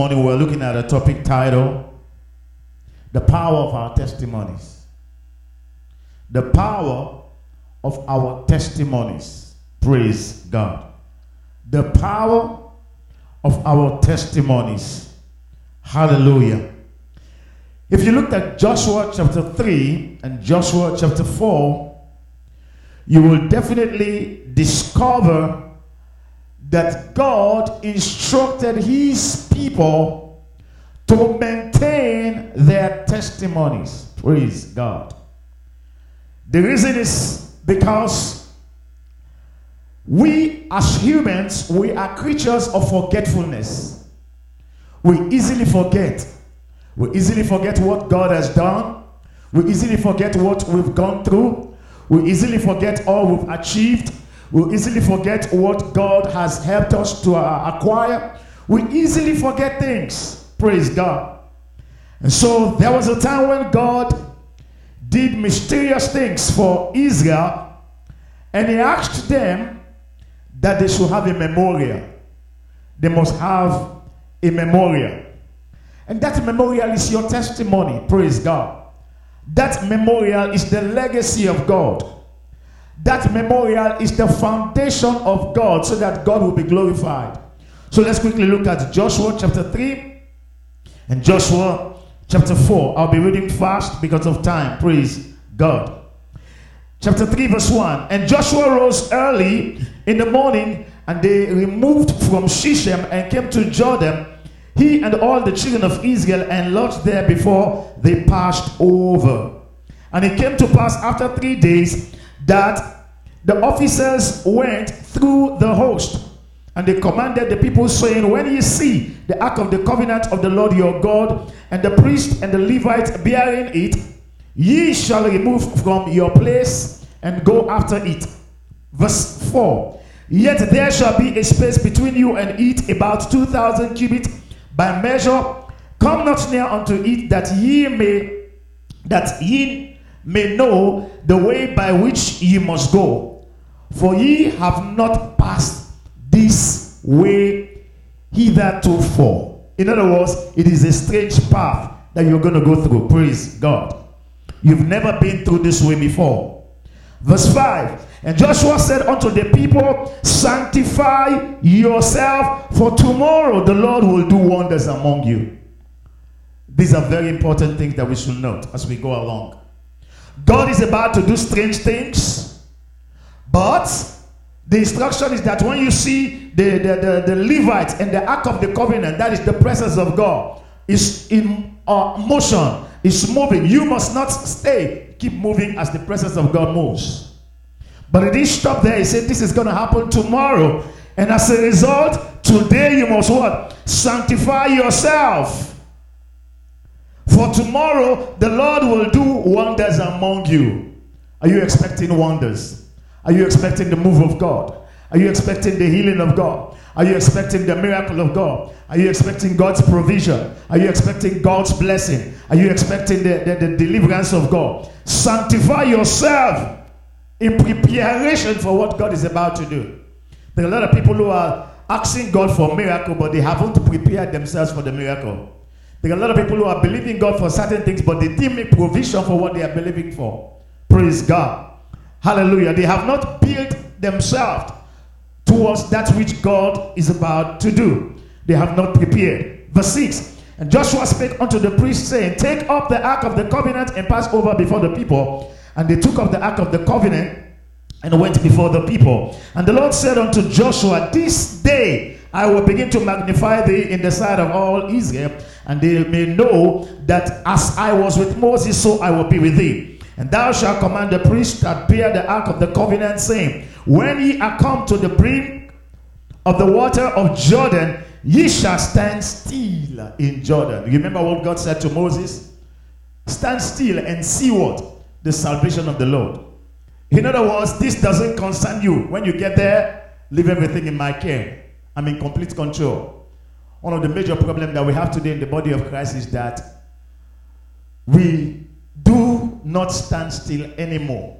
morning we're looking at a topic titled The Power of Our Testimonies. The power of our testimonies. Praise God. The power of our testimonies. Hallelujah. If you looked at Joshua chapter 3 and Joshua chapter 4, you will definitely discover that God instructed his people to maintain their testimonies. Praise God. The reason is because we as humans, we are creatures of forgetfulness. We easily forget what God has done. We easily forget what we've gone through. We easily forget all we've achieved. We easily forget what God has helped us to acquire. We easily forget things. Praise God. And so there was a time when God did mysterious things for Israel, and he asked them that they should have a memorial. They must have a memorial. And that memorial is your testimony. Praise God. That memorial is the legacy of God. That memorial is the foundation of God, so that God will be glorified. So let's quickly look at Joshua chapter 3 and Joshua chapter 4. I'll be reading fast because of time. Praise God. Chapter 3 verse 1. And Joshua rose early in the morning, and they removed from Shishem and came to Jordan, he and all the children of Israel, and lodged there before they passed over. And it came to pass after 3 days that the officers went through the host, and they commanded the people, saying, when ye see the ark of the covenant of the Lord your God, and the priest and the Levite bearing it, ye shall remove from your place and go after it. Verse 4. Yet there shall be a space between you and it, about 2,000 cubits by measure. Come not near unto it, that ye may know the way by which ye must go, for ye have not passed this way hitherto. For, in other words, it is a strange path that you're going to go through. Praise God. You've never been through this way before. Verse 5. And Joshua said unto the people, sanctify yourself, for tomorrow the Lord will do wonders among you. These are very important things that we should note as we go along. God is about to do strange things, but the instruction is that when you see the Levite and the Ark of the Covenant, that is the presence of God, is in motion, is moving. You must not stay. Keep moving as the presence of God moves. But it didn't stop there. He said this is going to happen tomorrow. And as a result, today you must what? Sanctify yourself. For tomorrow, the Lord will do wonders among you. Are you expecting wonders? Are you expecting the move of God? Are you expecting the healing of God? Are you expecting the miracle of God? Are you expecting God's provision? Are you expecting God's blessing? Are you expecting the deliverance of God? Sanctify yourself in preparation for what God is about to do. There are a lot of people who are asking God for a miracle, but they haven't prepared themselves for the miracle. There are a lot of people who are believing God for certain things, but they didn't make provision for what they are believing for. Praise God. Hallelujah. They have not built themselves towards that which God is about to do. They have not prepared. Verse 6. And Joshua spake unto the priest, saying, take up the ark of the covenant and pass over before the people. And they took up the ark of the covenant and went before the people. And the Lord said unto Joshua, this day I will begin to magnify thee in the sight of all Israel, and they may know that as I was with Moses, so I will be with thee. And thou shalt command the priest that bear the ark of the covenant, saying, when ye are come to the brink of the water of Jordan, ye shall stand still in Jordan. Remember what God said to Moses? Stand still and see what? The salvation of the Lord. In other words, this doesn't concern you. When you get there, leave everything in my care. I'm in complete control. One of the major problems that we have today in the body of Christ is that we do not stand still anymore.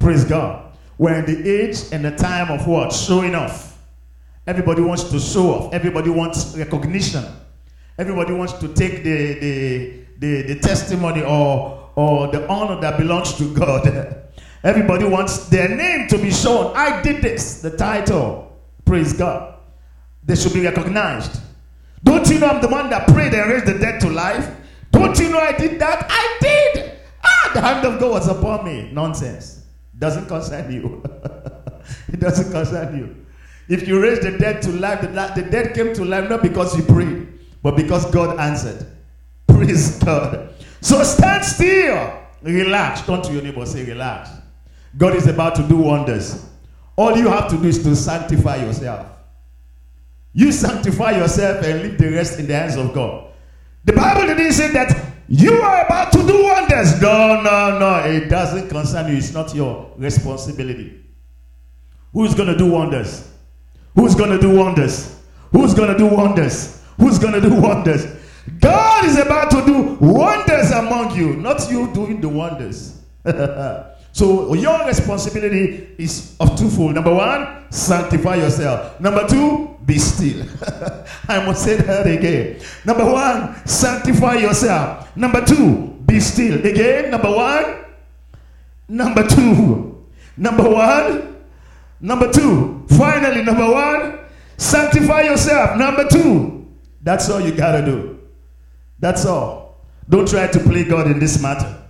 Praise God. We're in the age and the time of what? Showing off. Everybody wants to show off. Everybody wants recognition. Everybody wants to take the testimony or the honor that belongs to God. Everybody wants their name to be shown. I did this, the title. Praise God. They should be recognized. Don't you know I'm the one that prayed and raised the dead to life? Don't you know I did that? I did. The hand of God was upon me. Nonsense. Doesn't concern you. It doesn't concern you. If you raise the dead to life, the dead came to life not because you prayed, but because God answered. Praise God. So stand still. Relax. Turn to your neighbor. Say relax. God is about to do wonders. All you have to do is to sanctify yourself. You sanctify yourself and leave the rest in the hands of God. The Bible didn't say that you are about to do wonders. No. It doesn't concern you. It's not your responsibility. Who's going to do wonders? Who's going to do wonders? Who's going to do wonders? Who's going to do wonders? God is about to do wonders among you, not you doing the wonders. So your responsibility is of twofold. Number one, sanctify yourself. Number two, be still. I must say that again. Number one, sanctify yourself. Number two, be still. Again, number one, number two, number one, number two. Finally, number one, sanctify yourself. Number two, that's all you gotta do. That's all. Don't try to play God in this matter.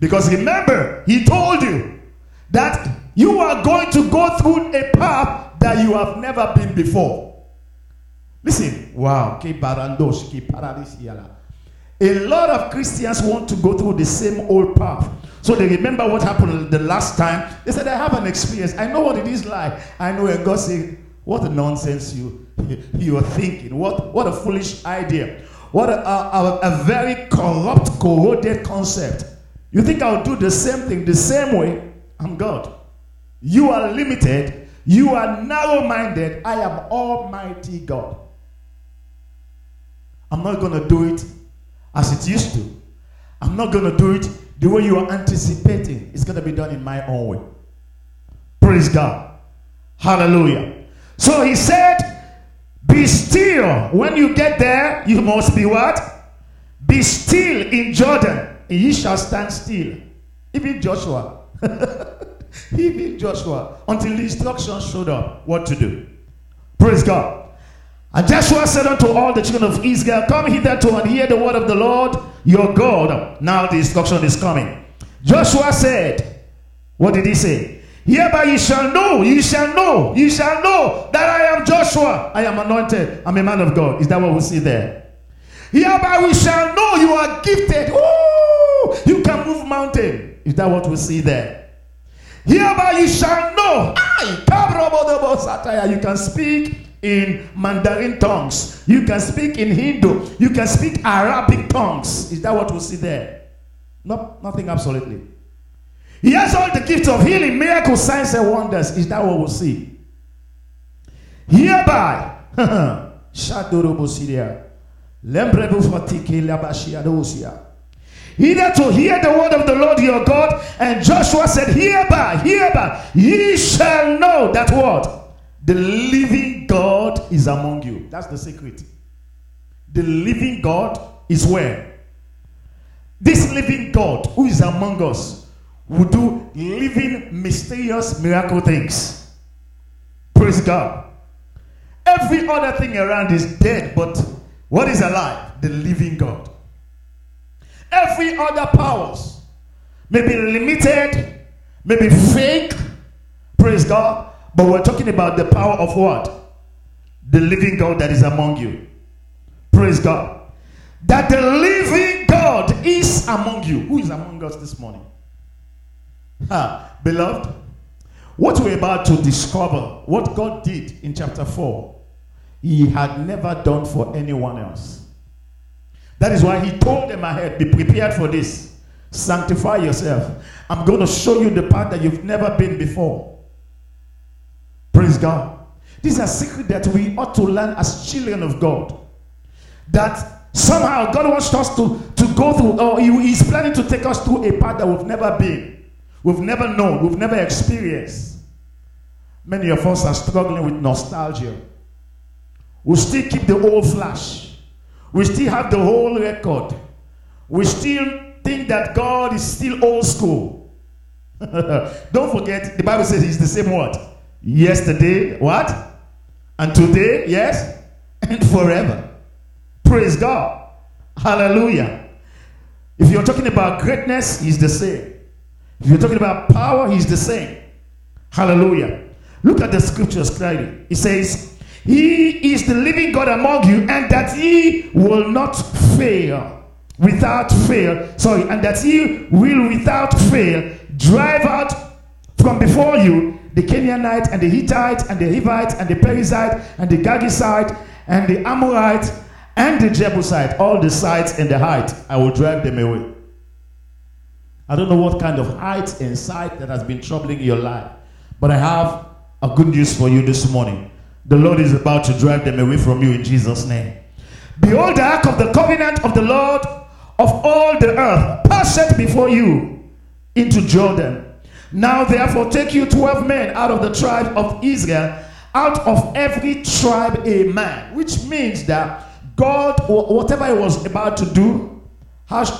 Because remember, he told you that you are going to go through a path that you have never been before. Listen, wow. A lot of Christians want to go through the same old path. So they remember what happened the last time. They said, I have an experience. I know what it is like. I know. And God said, what a nonsense you are thinking. What a foolish idea. What a very corrupt, corroded concept. You think I'll do the same thing the same way? I'm God. You are limited. You are narrow-minded. I am Almighty God. I'm not going to do it as it used to. I'm not going to do it the way you are anticipating. It's going to be done in my own way. Praise God. Hallelujah. So he said, be still. When you get there, you must be what? Be still in Jordan. He shall stand still. Even Joshua. Even Joshua. Until the instructions showed up what to do. Praise God. And Joshua said unto all the children of Israel, come hitherto and hear the word of the Lord your God. Now the instruction is coming. Joshua said, what did he say? Hereby you shall know, you shall know, you shall know that I am Joshua. I am anointed. I'm a man of God. Is that what we see there? Hereby we shall know you are gifted. Ooh, you can move mountain. Is that what we see there? Hereby you shall know. You can speak in Mandarin tongues. You can speak in Hindu. You can speak Arabic tongues. Is that what we see there? No, nothing absolutely. He has all the gifts of healing, miracles, signs, and wonders. Is that what we see? Hereby. Either to hear the word of the Lord your God. And Joshua said, hereby ye shall know that what? The living God is among you. That's the secret. The living God is where? This living God who is among us will do living, mysterious, miracle things. Praise God. Every other thing around is dead, but what is alive? The living God. Every other powers may be limited, may be fake, praise God, but we're talking about the power of what? The living God that is among you. Praise God. That the living God is among you. Who is among us this morning? Beloved, what we're about to discover, what God did in chapter 4, he had never done for anyone else. That is why he told them ahead, be prepared for this. Sanctify yourself. I'm going to show you the path that you've never been before. Praise God. This is a secret that we ought to learn as children of God. That somehow God wants us to go through, or he's planning to take us through a path that we've never been. We've never known. We've never experienced. Many of us are struggling with nostalgia. We still keep the old flash. We still have the whole record. We still think that God is still old school. Don't forget, the Bible says he's the same what? Yesterday, what? And today, yes? And forever. Praise God. Hallelujah. If you're talking about greatness, he's the same. If you're talking about power, he's the same. Hallelujah. Look at the scriptures clearly. It says, he is the living God among you, and that he will not fail without fail. Sorry, and that he will without fail drive out from before you the Canaanite and the Hittite and the Hivite and the Perizzite and the Girgashite and the Amorite and the Jebusite, all the sites and the height. I will drive them away. I don't know what kind of height and sight that has been troubling your life, but I have a good news for you this morning. The Lord is about to drive them away from you in Jesus' name. Behold, the ark of the covenant of the Lord of all the earth passeth before you into Jordan. Now therefore take you 12 men out of the tribe of Israel, out of every tribe a man. Which means that God, or whatever he was about to do, has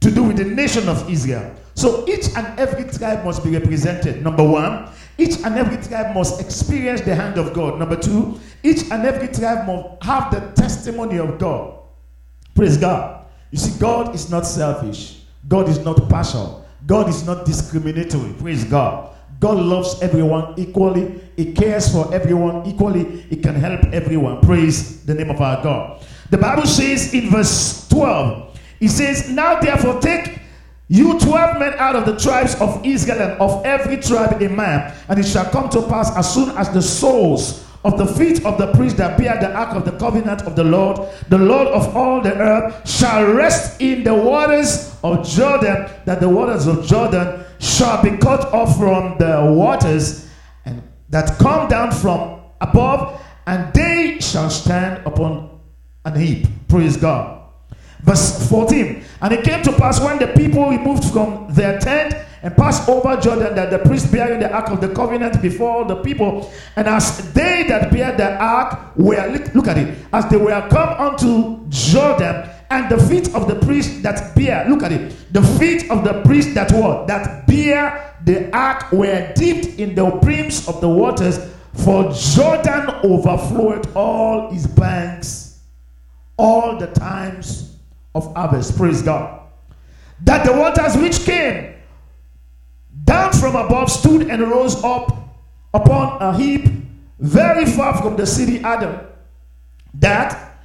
to do with the nation of Israel. So each and every tribe must be represented. Number one, each and every tribe must experience the hand of God. Number two, each and every tribe must have the testimony of God. Praise God. You see, God is not selfish. God is not partial. God is not discriminatory. Praise God. God loves everyone equally. He cares for everyone equally. He can help everyone. Praise the name of our God. The Bible says in verse 12, it says, now therefore take you 12 men out of the tribes of Israel, and of every tribe a man. And it shall come to pass, as soon as the soles of the feet of the priests that bear the ark of the covenant of the Lord of all the earth, shall rest in the waters of Jordan, that the waters of Jordan shall be cut off from the waters and that come down from above, and they shall stand upon an heap. Praise God. Verse 14, and it came to pass, when the people removed from their tent and passed over Jordan, that the priest bearing the ark of the covenant before the people, and as they that bear the ark were, look at it, as they were come unto Jordan, and the feet of the priest that bear, look at it, the feet of the priest that what? That bear the ark were dipped in the brims of the waters, for Jordan overflowed all his banks all the times of harvest. Praise God. That the waters which came down from above stood and rose up upon a heap very far from the city Adam. That,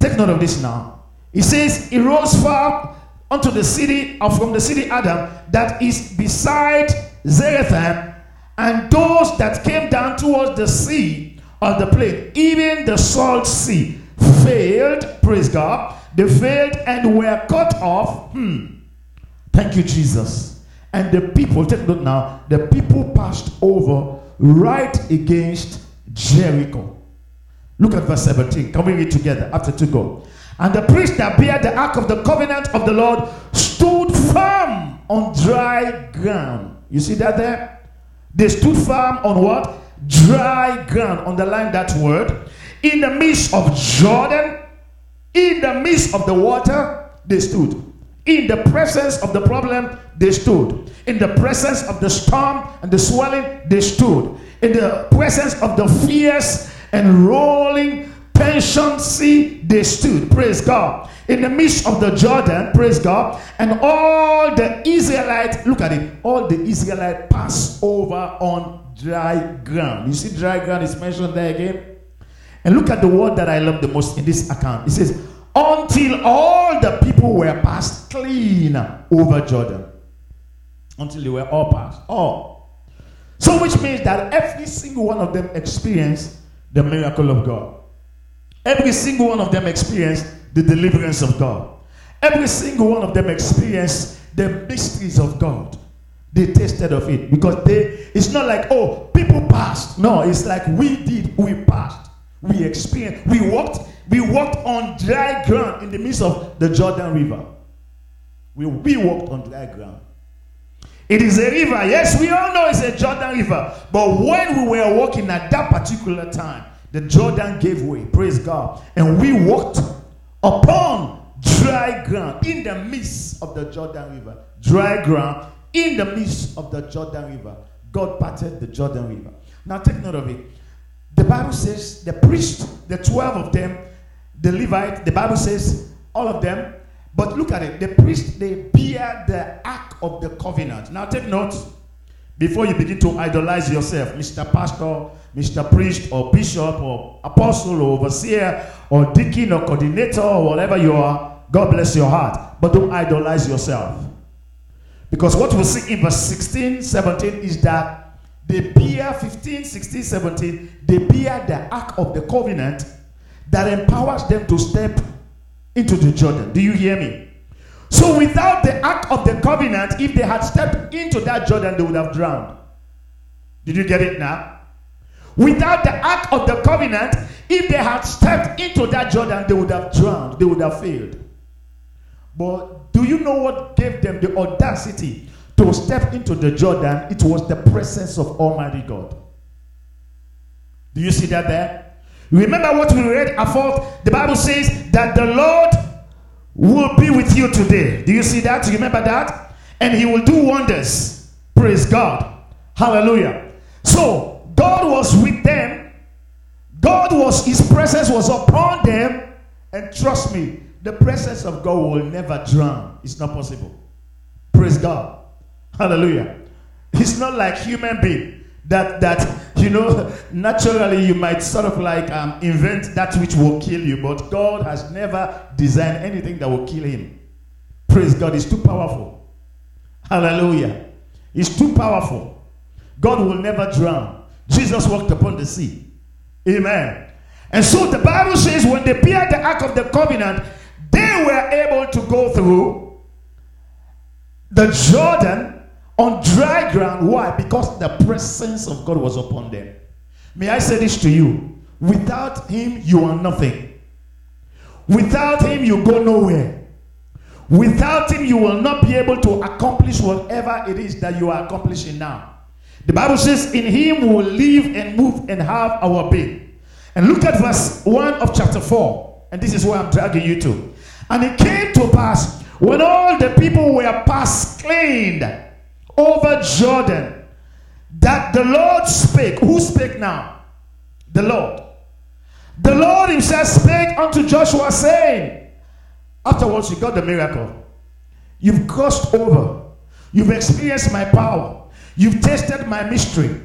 take note of this now. He says, it rose far unto the city, or from the city Adam, that is beside Zarethan, and those that came down towards the sea of the plain, even the salt sea, failed. Praise God. They failed and were cut off. Thank you, Jesus. And the people, take note now, the people passed over right against Jericho. Look at verse 17. Can we read together? After two, go. And the priest that bear the ark of the covenant of the Lord stood firm on dry ground. You see that there? They stood firm on what? Dry ground. Underline that word. In the midst of Jordan, in the midst of the water, they stood. In the presence of the problem, they stood. In the presence of the storm and the swelling, they stood. In the presence of the fierce and rolling pension sea, they stood. Praise God. In the midst of the Jordan, praise God. And all the Israelites, look at it, all the Israelites passed over on dry ground. You see, dry ground is mentioned there again. And look at the word that I love the most in this account. It says, until all the people were passed clean over Jordan. Until they were all passed. All. So which means that every single one of them experienced the miracle of God. Every single one of them experienced the deliverance of God. Every single one of them experienced the mysteries of God. They tasted of it. Because they, it's not like, oh, people passed. No, it's like we did, we passed. We experienced, we walked on dry ground in the midst of the Jordan River. We walked on dry ground. It is a river, yes, we all know it's a Jordan River. But when we were walking at that particular time, the Jordan gave way, praise God, and we walked upon dry ground in the midst of the Jordan River. Dry ground in the midst of the Jordan River. God parted the Jordan River. Now take note of it. The Bible says the priest, the 12 of them, the Levite, the Bible says all of them. But look at it. The priest, they bear the Ark of the Covenant. Now take note. Before you begin to idolize yourself, Mr. Pastor, Mr. Priest, or Bishop, or Apostle, or Overseer, or Deacon, or Coordinator, or whatever you are, God bless your heart. But don't idolize yourself. Because what we see in verse 16, 17 is that they bear, 15, 16, 17, they bear the Ark of the Covenant that empowers them to step into the Jordan. Do you hear me? So without the Ark of the Covenant, if they had stepped into that Jordan, they would have drowned. Did you get it now? Without the Ark of the Covenant, if they had stepped into that Jordan, they would have drowned. They would have failed. But do you know what gave them the audacity to step into the Jordan? It was the presence of Almighty God. Do you see that there? Remember what we read afore? The Bible says that the Lord will be with you today. Do you see that? You remember that? And he will do wonders. Praise God. Hallelujah. So, God was with them. His presence was upon them. And trust me, the presence of God will never drown. It's not possible. Praise God. Hallelujah. It's not like human being that you know, naturally you might sort of like invent that which will kill you, but God has never designed anything that will kill him. Praise God. It's too powerful. Hallelujah. It's too powerful. God will never drown. Jesus walked upon the sea. Amen. And so the Bible says when they bear the Ark of the Covenant, they were able to go through the Jordan on dry ground. Why? Because the presence of God was upon them. May I say this to you? Without him, you are nothing. Without him, you go nowhere. Without him, you will not be able to accomplish whatever it is that you are accomplishing now. The Bible says, in him we will live and move and have our being. And look at verse 1 of chapter 4. And this is where I'm dragging you to. And it came to pass, when all the people were past cleaned over Jordan, that the Lord spake. Who spake now? The Lord. The Lord himself spake unto Joshua, saying, afterwards you got the miracle. You've crossed over. You've experienced my power. You've tasted my mystery.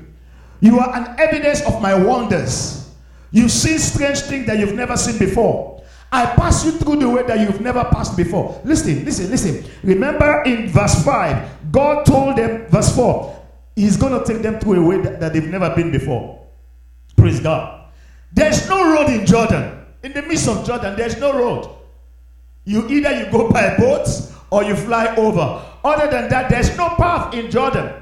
You are an evidence of my wonders. You've seen strange things that you've never seen before. I pass you through the way that you've never passed before. Listen. Remember in verse 5, God told them, verse 4, he's going to take them through a way that they've never been before. Praise God. There's no road in Jordan. In the midst of Jordan, there's no road. You go by boats or you fly over. Other than that, there's no path in Jordan.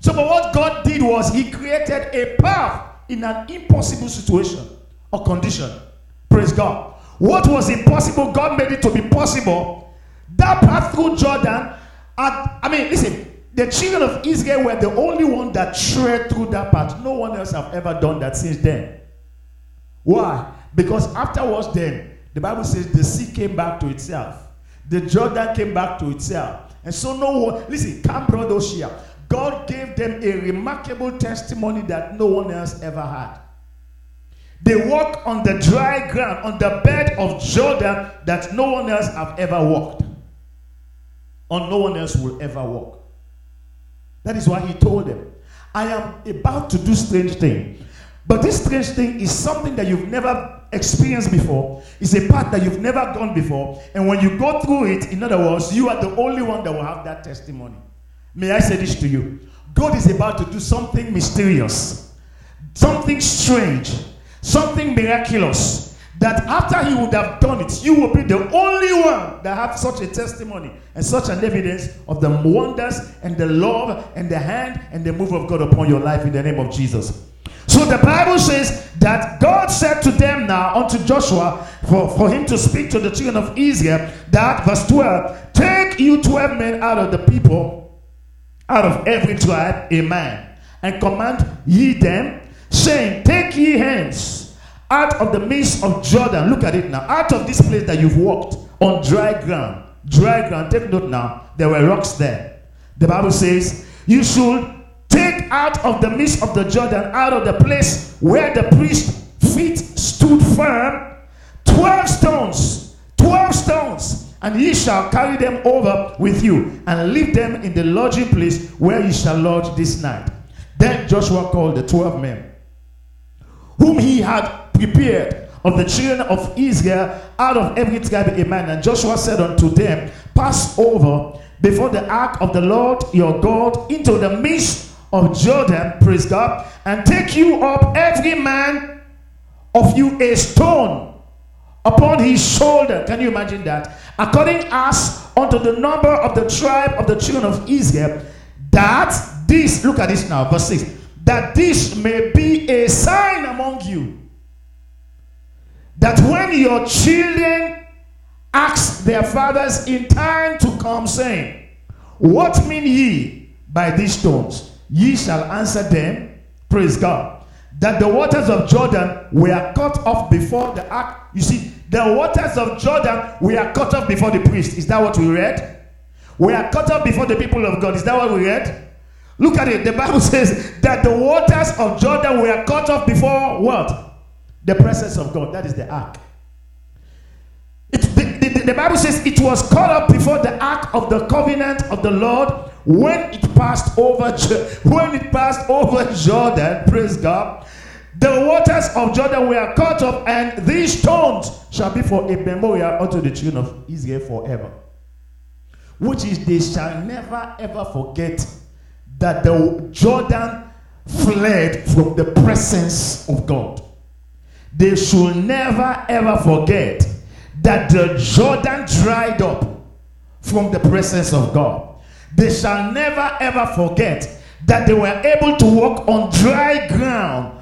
So but what God did was he created a path in an impossible situation or condition. Praise God. What was impossible, God made it to be possible. That path through Jordan, the children of Israel were the only one that tread through that path. No one else have ever done that since then. Why? Because afterwards then, the Bible says the sea came back to itself. The Jordan came back to itself. And so no one, God gave them a remarkable testimony that no one else ever had. They walk on the dry ground, on the bed of Jordan that no one else have ever walked. Or no one else will ever walk. That is why he told them, I am about to do strange thing. But this strange thing is something that you've never experienced before. It's a path that you've never gone before. And when you go through it, in other words, you are the only one that will have that testimony. May I say this to you? God is about to do something mysterious. Something strange. Something miraculous that after he would have done it, you will be the only one that have such a testimony and such an evidence of the wonders and the love and the hand and the move of God upon your life in the name of Jesus. So the Bible says that God said to them now, unto Joshua, for him to speak to the children of Israel, that, verse 12, take you 12 men out of the people, out of every tribe, a man, and command ye them, saying, take ye hence out of the midst of Jordan. Look at it now. Out of this place that you've walked on dry ground. Dry ground. Take note now. There were rocks there. The Bible says, you should take out of the midst of the Jordan, out of the place where the priest's feet stood firm, 12 stones, and ye shall carry them over with you, and leave them in the lodging place where ye shall lodge this night. Then Joshua called the 12 men, whom he had prepared of the children of Israel, out of every tribe a man. And Joshua said unto them, pass over before the ark of the Lord your God into the midst of Jordan, praise God, and take you up every man of you a stone upon his shoulder. Can you imagine that? According as unto the number of the tribe of the children of Israel, that this, look at this now, verse 6, that this may be a sign among you, that when your children ask their fathers in time to come, saying, what mean ye by these stones? Ye shall answer them, praise God, that the waters of Jordan were cut off before the ark. You see, the waters of Jordan were cut off before the priest. Is that what we read? We are cut off before the people of God. Is that what we read? Look at it. The Bible says that the waters of Jordan were cut off before what? The presence of God. That is the ark. The Bible says it was cut off before the ark of the covenant of the Lord when it passed over Jordan. Praise God. The waters of Jordan were cut off, and these stones shall be for a memorial unto the children of Israel forever. Which is, they shall never ever forget that the Jordan fled from the presence of God. They should never ever forget that the Jordan dried up from the presence of God. They shall never ever forget that they were able to walk on dry ground.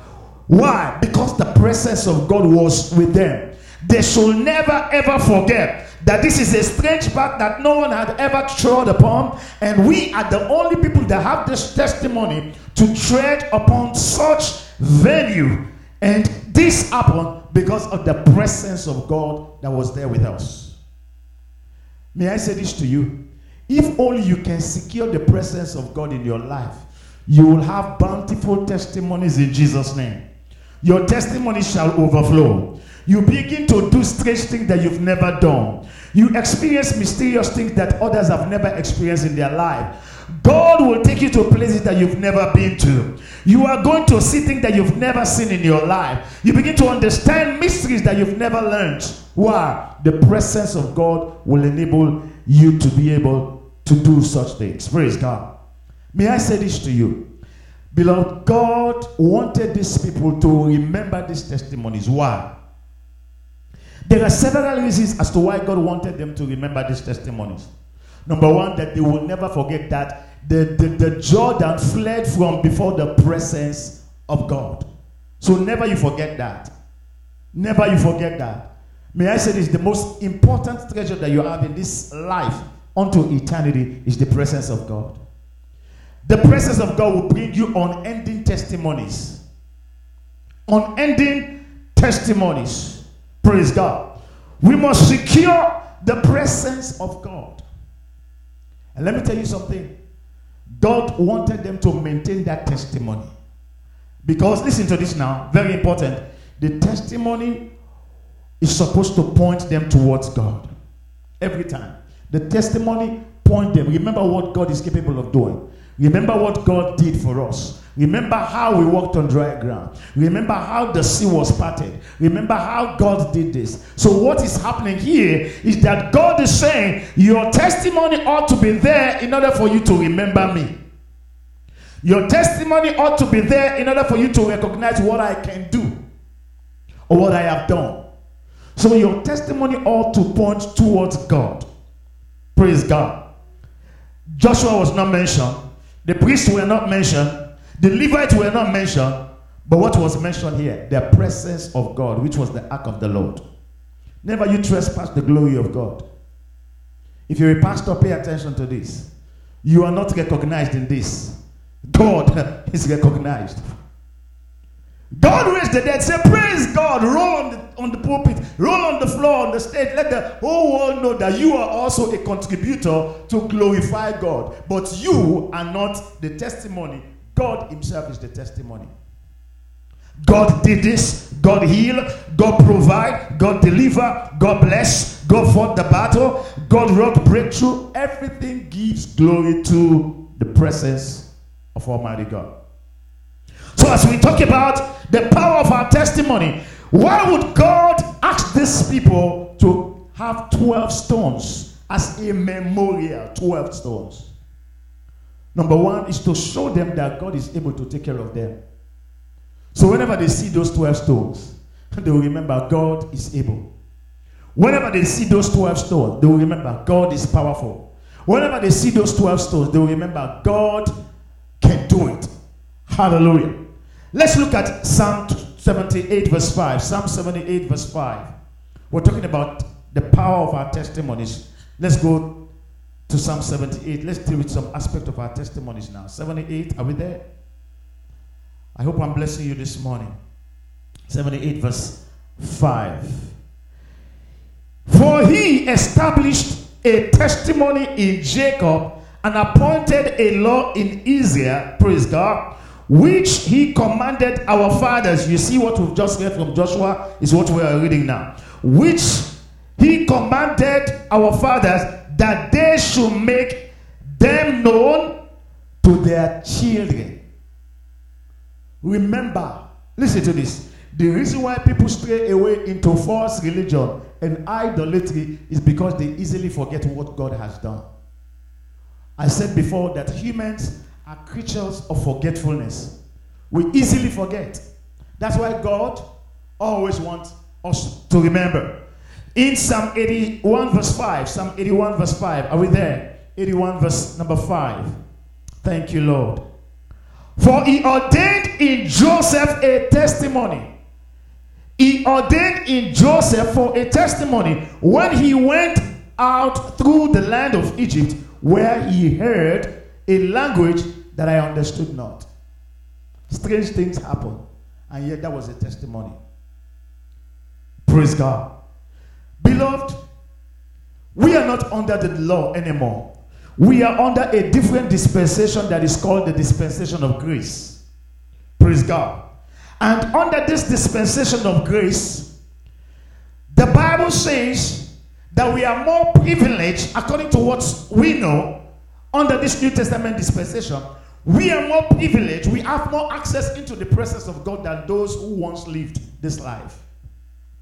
Why? Because the presence of God was with them. They should never ever forget that this is a strange path that no one had ever trod upon, and we are the only people that have this testimony to tread upon such venue. And this happened because of the presence of God that was there with us. May I say this to you? If only you can secure the presence of God in your life, you will have bountiful testimonies in Jesus' name. Your testimony shall overflow. You begin to do strange things that you've never done. You experience mysterious things that others have never experienced in their life. God will take you to places that you've never been to. You are going to see things that you've never seen in your life. You begin to understand mysteries that you've never learned. Why? The presence of God will enable you to be able to do such things. Praise God. May I say this to you? Beloved, God wanted these people to remember these testimonies. Why? There are several reasons as to why God wanted them to remember these testimonies. Number one, that they will never forget that the Jordan fled from before the presence of God. So never you forget that. Never you forget that. May I say this, the most important treasure that you have in this life unto eternity is the presence of God. The presence of God will bring you unending testimonies. Unending testimonies. Praise God. We must secure the presence of God. And let me tell you something. God wanted them to maintain that testimony. Because, listen to this now, very important. The testimony is supposed to point them towards God. Every time. The testimony points them. Remember what God is capable of doing. Remember what God did for us. Remember how we walked on dry ground. Remember how the sea was parted. Remember how God did this. So what is happening here is that God is saying, your testimony ought to be there in order for you to remember me. Your testimony ought to be there in order for you to recognize what I can do or what I have done. So your testimony ought to point towards God. Praise God. Joshua was not mentioned. The priests were not mentioned. The Levites were not mentioned, but what was mentioned here? The presence of God, which was the ark of the Lord. Never you trespass the glory of God. If you're a pastor, pay attention to this. You are not recognized in this. God is recognized. Don't raise the dead. Say, praise God. Roll on the pulpit. Roll on the floor, on the stage. Let the whole world know that you are also a contributor to glorify God. But you are not the testimony. God himself is the testimony. God did this. God heal. God provide. God deliver. God bless. God fought the battle. God wrought breakthrough. Everything gives glory to the presence of Almighty God. So as we talk about the power of our testimony, why would God ask these people to have 12 stones as a memorial? 12 stones. Number one is to show them that God is able to take care of them. So whenever they see those 12 stones, they will remember God is able. Whenever they see those 12 stones, they will remember God is powerful. Whenever they see those 12 stones, they will remember God can do it. Hallelujah. Let's look at Psalm 78 verse 5. Psalm 78 verse 5. We're talking about the power of our testimonies. Let's go to Psalm 78. Let's deal with some aspect of our testimonies now. 78, are we there? I hope I'm blessing you this morning. 78 verse 5. For he established a testimony in Jacob and appointed a law in Israel. Praise God. Which he commanded our fathers. You see what we've just read from Joshua is what we are reading now. Which he commanded our fathers that they should make them known to their children. Remember, listen to this. The reason why people stray away into false religion and idolatry is because they easily forget what God has done. I said before that humans are creatures of forgetfulness. We easily forget. That's why God always wants us to remember. In Psalm 81 verse 5, Psalm 81 verse 5, are we there? 81 verse number 5. Thank you, Lord. For he ordained in Joseph a testimony. He ordained in Joseph for a testimony when he went out through the land of Egypt, where he heard a language that I understood not. Strange things happen, and yet that was a testimony. Praise God. Beloved, we are not under the law anymore. We are under a different dispensation that is called the dispensation of grace. Praise God. And under this dispensation of grace, the Bible says that we are more privileged, according to what we know. Under this New Testament dispensation, we are more privileged. We have more access into the presence of God than those who once lived this life.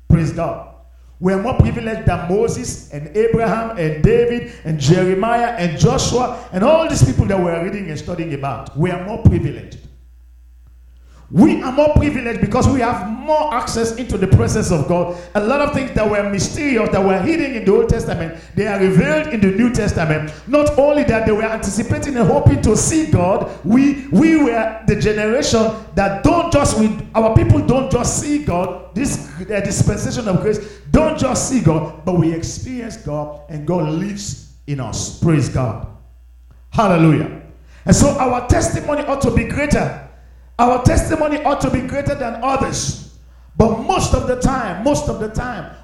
Praise God. We are more privileged than Moses and Abraham and David and Jeremiah and Joshua and all these people that we are reading and studying about. We are more privileged. We are more privileged because we have more access into the presence of God. A lot of things that were mysterious, that were hidden in the Old Testament, they are revealed in the New Testament. Not only that, they were anticipating and hoping to see God. We were the generation that our people don't just see God. This dispensation of grace don't just see God, but we experience God and God lives in us. Praise God. Hallelujah. And so our testimony ought to be greater. Our testimony ought to be greater than others. But most of the time,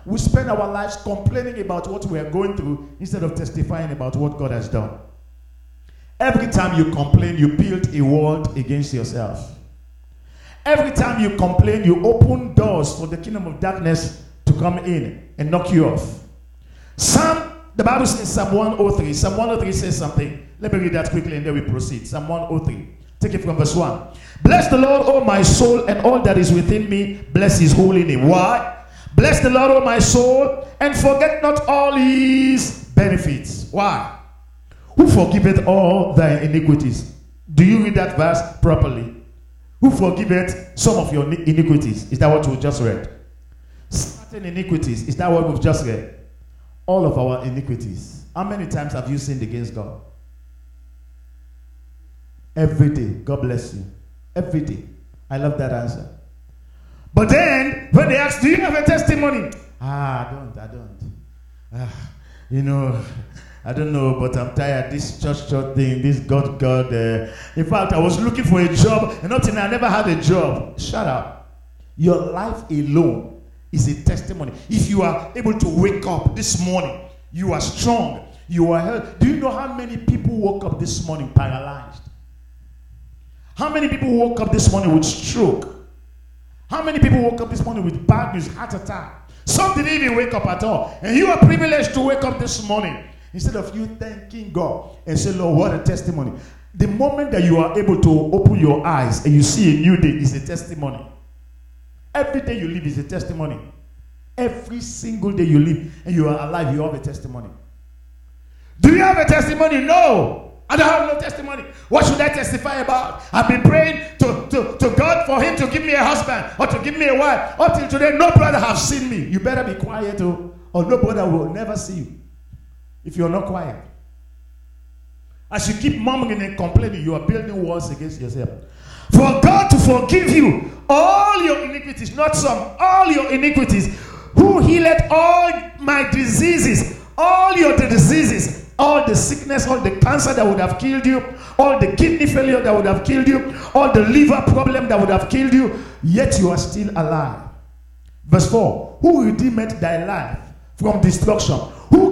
we spend our lives complaining about what we are going through instead of testifying about what God has done. Every time you complain, you build a wall against yourself. Every time you complain, you open doors for the kingdom of darkness to come in and knock you off. The Bible says Psalm 103. Psalm 103 says something. Let me read that quickly and then we proceed. Psalm 103. Take it from verse 1. Bless the Lord, O my soul, and all that is within me. Bless his holy name. Why? Bless the Lord, O my soul, and forget not all his benefits. Why? Who forgiveth all thy iniquities? Do you read that verse properly? Who forgiveth some of your iniquities? Is that what we just read? Certain iniquities. Is that what we've just read? All of our iniquities. How many times have you sinned against God? Every day. God bless you. Every day. I love that answer. But then, when they ask, do you have a testimony? I don't. I don't know, but I'm tired. This church thing, this God. In fact, I was looking for a job, and I never had a job. Shut up. Your life alone is a testimony. If you are able to wake up this morning, you are strong, you are healthy. Do you know how many people woke up this morning paralyzed? How many people woke up this morning with stroke? How many people woke up this morning with bad news, heart attack? Some didn't even wake up at all. And you are privileged to wake up this morning. Instead of you thanking God and say, Lord, what a testimony. The moment that you are able to open your eyes and you see a new day is a testimony. Every day you live is a testimony. Every single day you live and you are alive, you have a testimony. Do you have a testimony? No. I don't have no testimony. What should I testify about? I've been praying to God for him to give me a husband or to give me a wife. Up till today, no brother has seen me. You better be quiet or no brother will never see you if you're not quiet. As you keep mumbling and complaining, you are building walls against yourself. For God to forgive you all your iniquities, not some, all your iniquities, who healed all my diseases, all your diseases, all the sickness, all the cancer that would have killed you, all the kidney failure that would have killed you, all the liver problem that would have killed you, yet you are still alive. Verse 4, who redeemed thy life from destruction? Who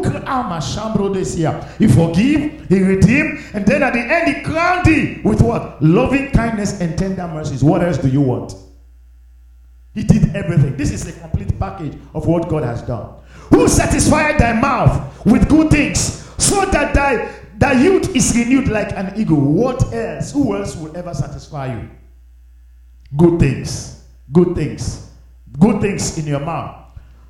this year? He forgive, he redeemed, and then at the end he crowned thee with what? Loving kindness and tender mercies. What else do you want? He did everything. This is a complete package of what God has done. Who satisfied thy mouth with good things? So that thy youth is renewed like an eagle. What else? Who else will ever satisfy you? Good things. Good things. Good things in your mouth.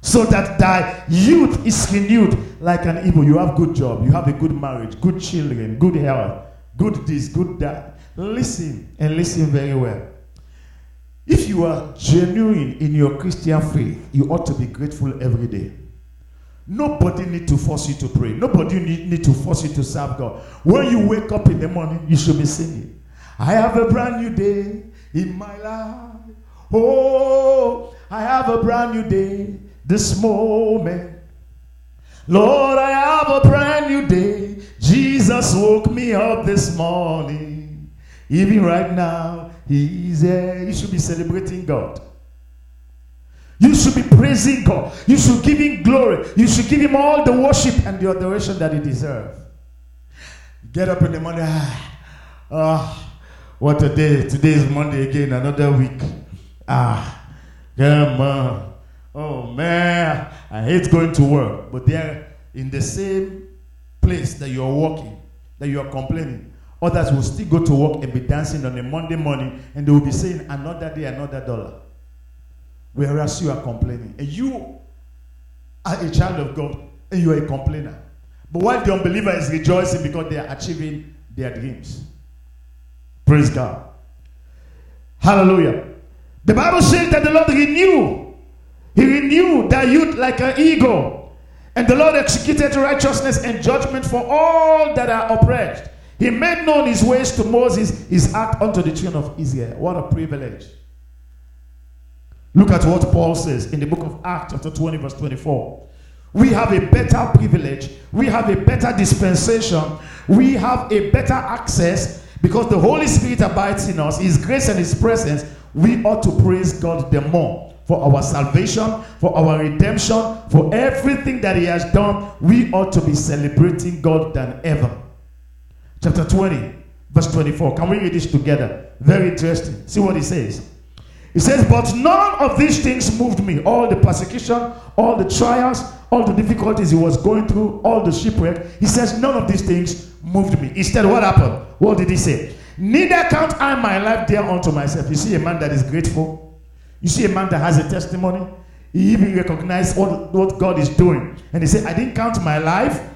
So that thy youth is renewed like an eagle. You have good job. You have a good marriage. Good children. Good health. Good this. Good that. Listen and listen very well. If you are genuine in your Christian faith, you ought to be grateful every day. Nobody need to force you to pray. Nobody need to force you to serve God. When you wake up in the morning, you should be singing, I have a brand new day in my life. Oh, I have a brand new day this moment. Lord, I have a brand new day. Jesus woke me up this morning. Even right now, he is there. You should be celebrating God. You should be praising God. You should give him glory. You should give him all the worship and the adoration that he deserves. Get up in the morning. What a day. Today is Monday again, another week. Come on. Oh, man. I hate going to work. But there, in the same place that you're working, that you're complaining, others will still go to work and be dancing on a Monday morning, and they will be saying, another day, another dollar. Whereas you are complaining. And you are a child of God and you are a complainer. But while the unbeliever is rejoicing because they are achieving their dreams. Praise God. Hallelujah. The Bible says that the Lord renewed. He renewed their youth like an eagle. And the Lord executed righteousness and judgment for all that are oppressed. He made known his ways to Moses, his act unto the children of Israel. What a privilege. Look at what Paul says in the book of Acts chapter 20 verse 24. We have a better privilege. We have a better dispensation. We have a better access because the Holy Spirit abides in us. His grace and his presence. We ought to praise God the more for our salvation, for our redemption, for everything that he has done. We ought to be celebrating God than ever. Chapter 20 verse 24. Can we read this together? Very interesting. See what he says. He says, but none of these things moved me. All the persecution, all the trials, all the difficulties he was going through, all the shipwreck. He says, none of these things moved me. Instead, what happened? What did he say? Neither count I my life dear unto myself. You see a man that is grateful. You see a man that has a testimony. He even recognized what God is doing. And he said, I didn't count my life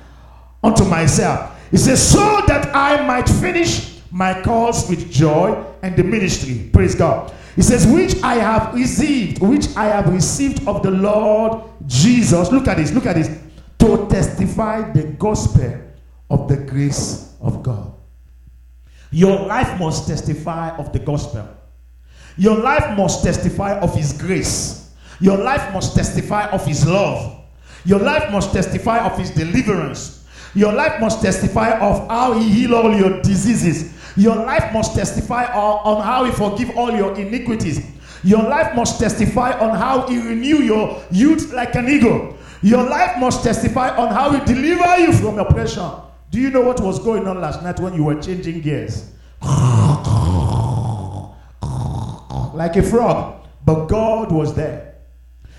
unto myself. He says, so that I might finish my cause with joy and the ministry. Praise God. He says, which I have received of the Lord Jesus. Look at this. To testify the gospel of the grace of God. Your life must testify of the gospel. Your life must testify of his grace. Your life must testify of his love. Your life must testify of his deliverance. Your life must testify of how he healed all your diseases. Your life must testify on how he forgives all your iniquities. Your life must testify on how he renew your youth like an eagle. Your life must testify on how he deliver you from oppression. Do you know what was going on last night when you were changing gears? Like a frog. But God was there.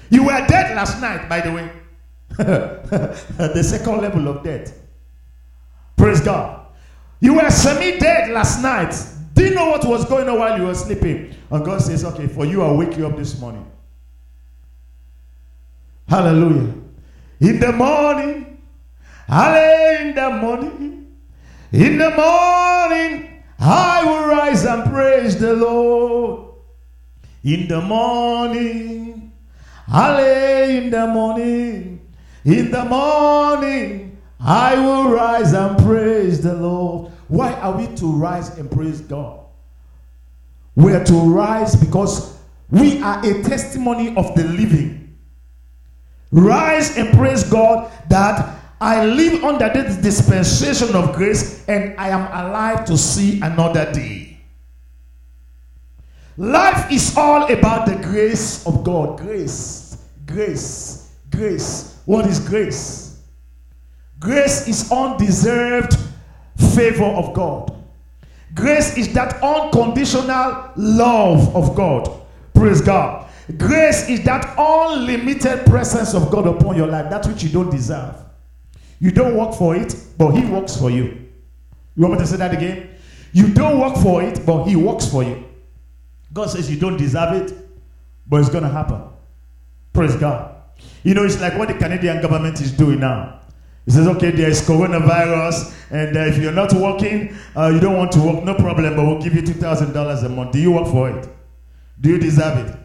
You were dead last night, by the way. The second level of death. Praise God. You were semi-dead last night. Didn't know what was going on while you were sleeping. And God says, okay, for you, I'll wake you up this morning. Hallelujah. In the morning. Hallelujah. In the morning. In the morning, I will rise and praise the Lord. In the morning. Hallelujah. In the morning. In the morning, I will rise and praise the Lord. Why are we to rise and praise God? We are to rise because we are a testimony of the living. Rise and praise God that I live under this dispensation of grace and I am alive to see another day. Life is all about the grace of God. Grace, grace, grace. What is grace? Grace is undeserved favor of God. Grace is that unconditional love of God. Praise God. Grace is that unlimited presence of God upon your life, that which you don't deserve. You don't work for it, but he works for you. You want me to say that again? You don't work for it, but he works for you. God says you don't deserve it, but it's going to happen. Praise God. You know, it's like what the Canadian government is doing now. He says, okay, there is coronavirus, and if you're not working, you don't want to work, no problem, but we'll give you $2,000 a month. Do you work for it? Do you deserve it?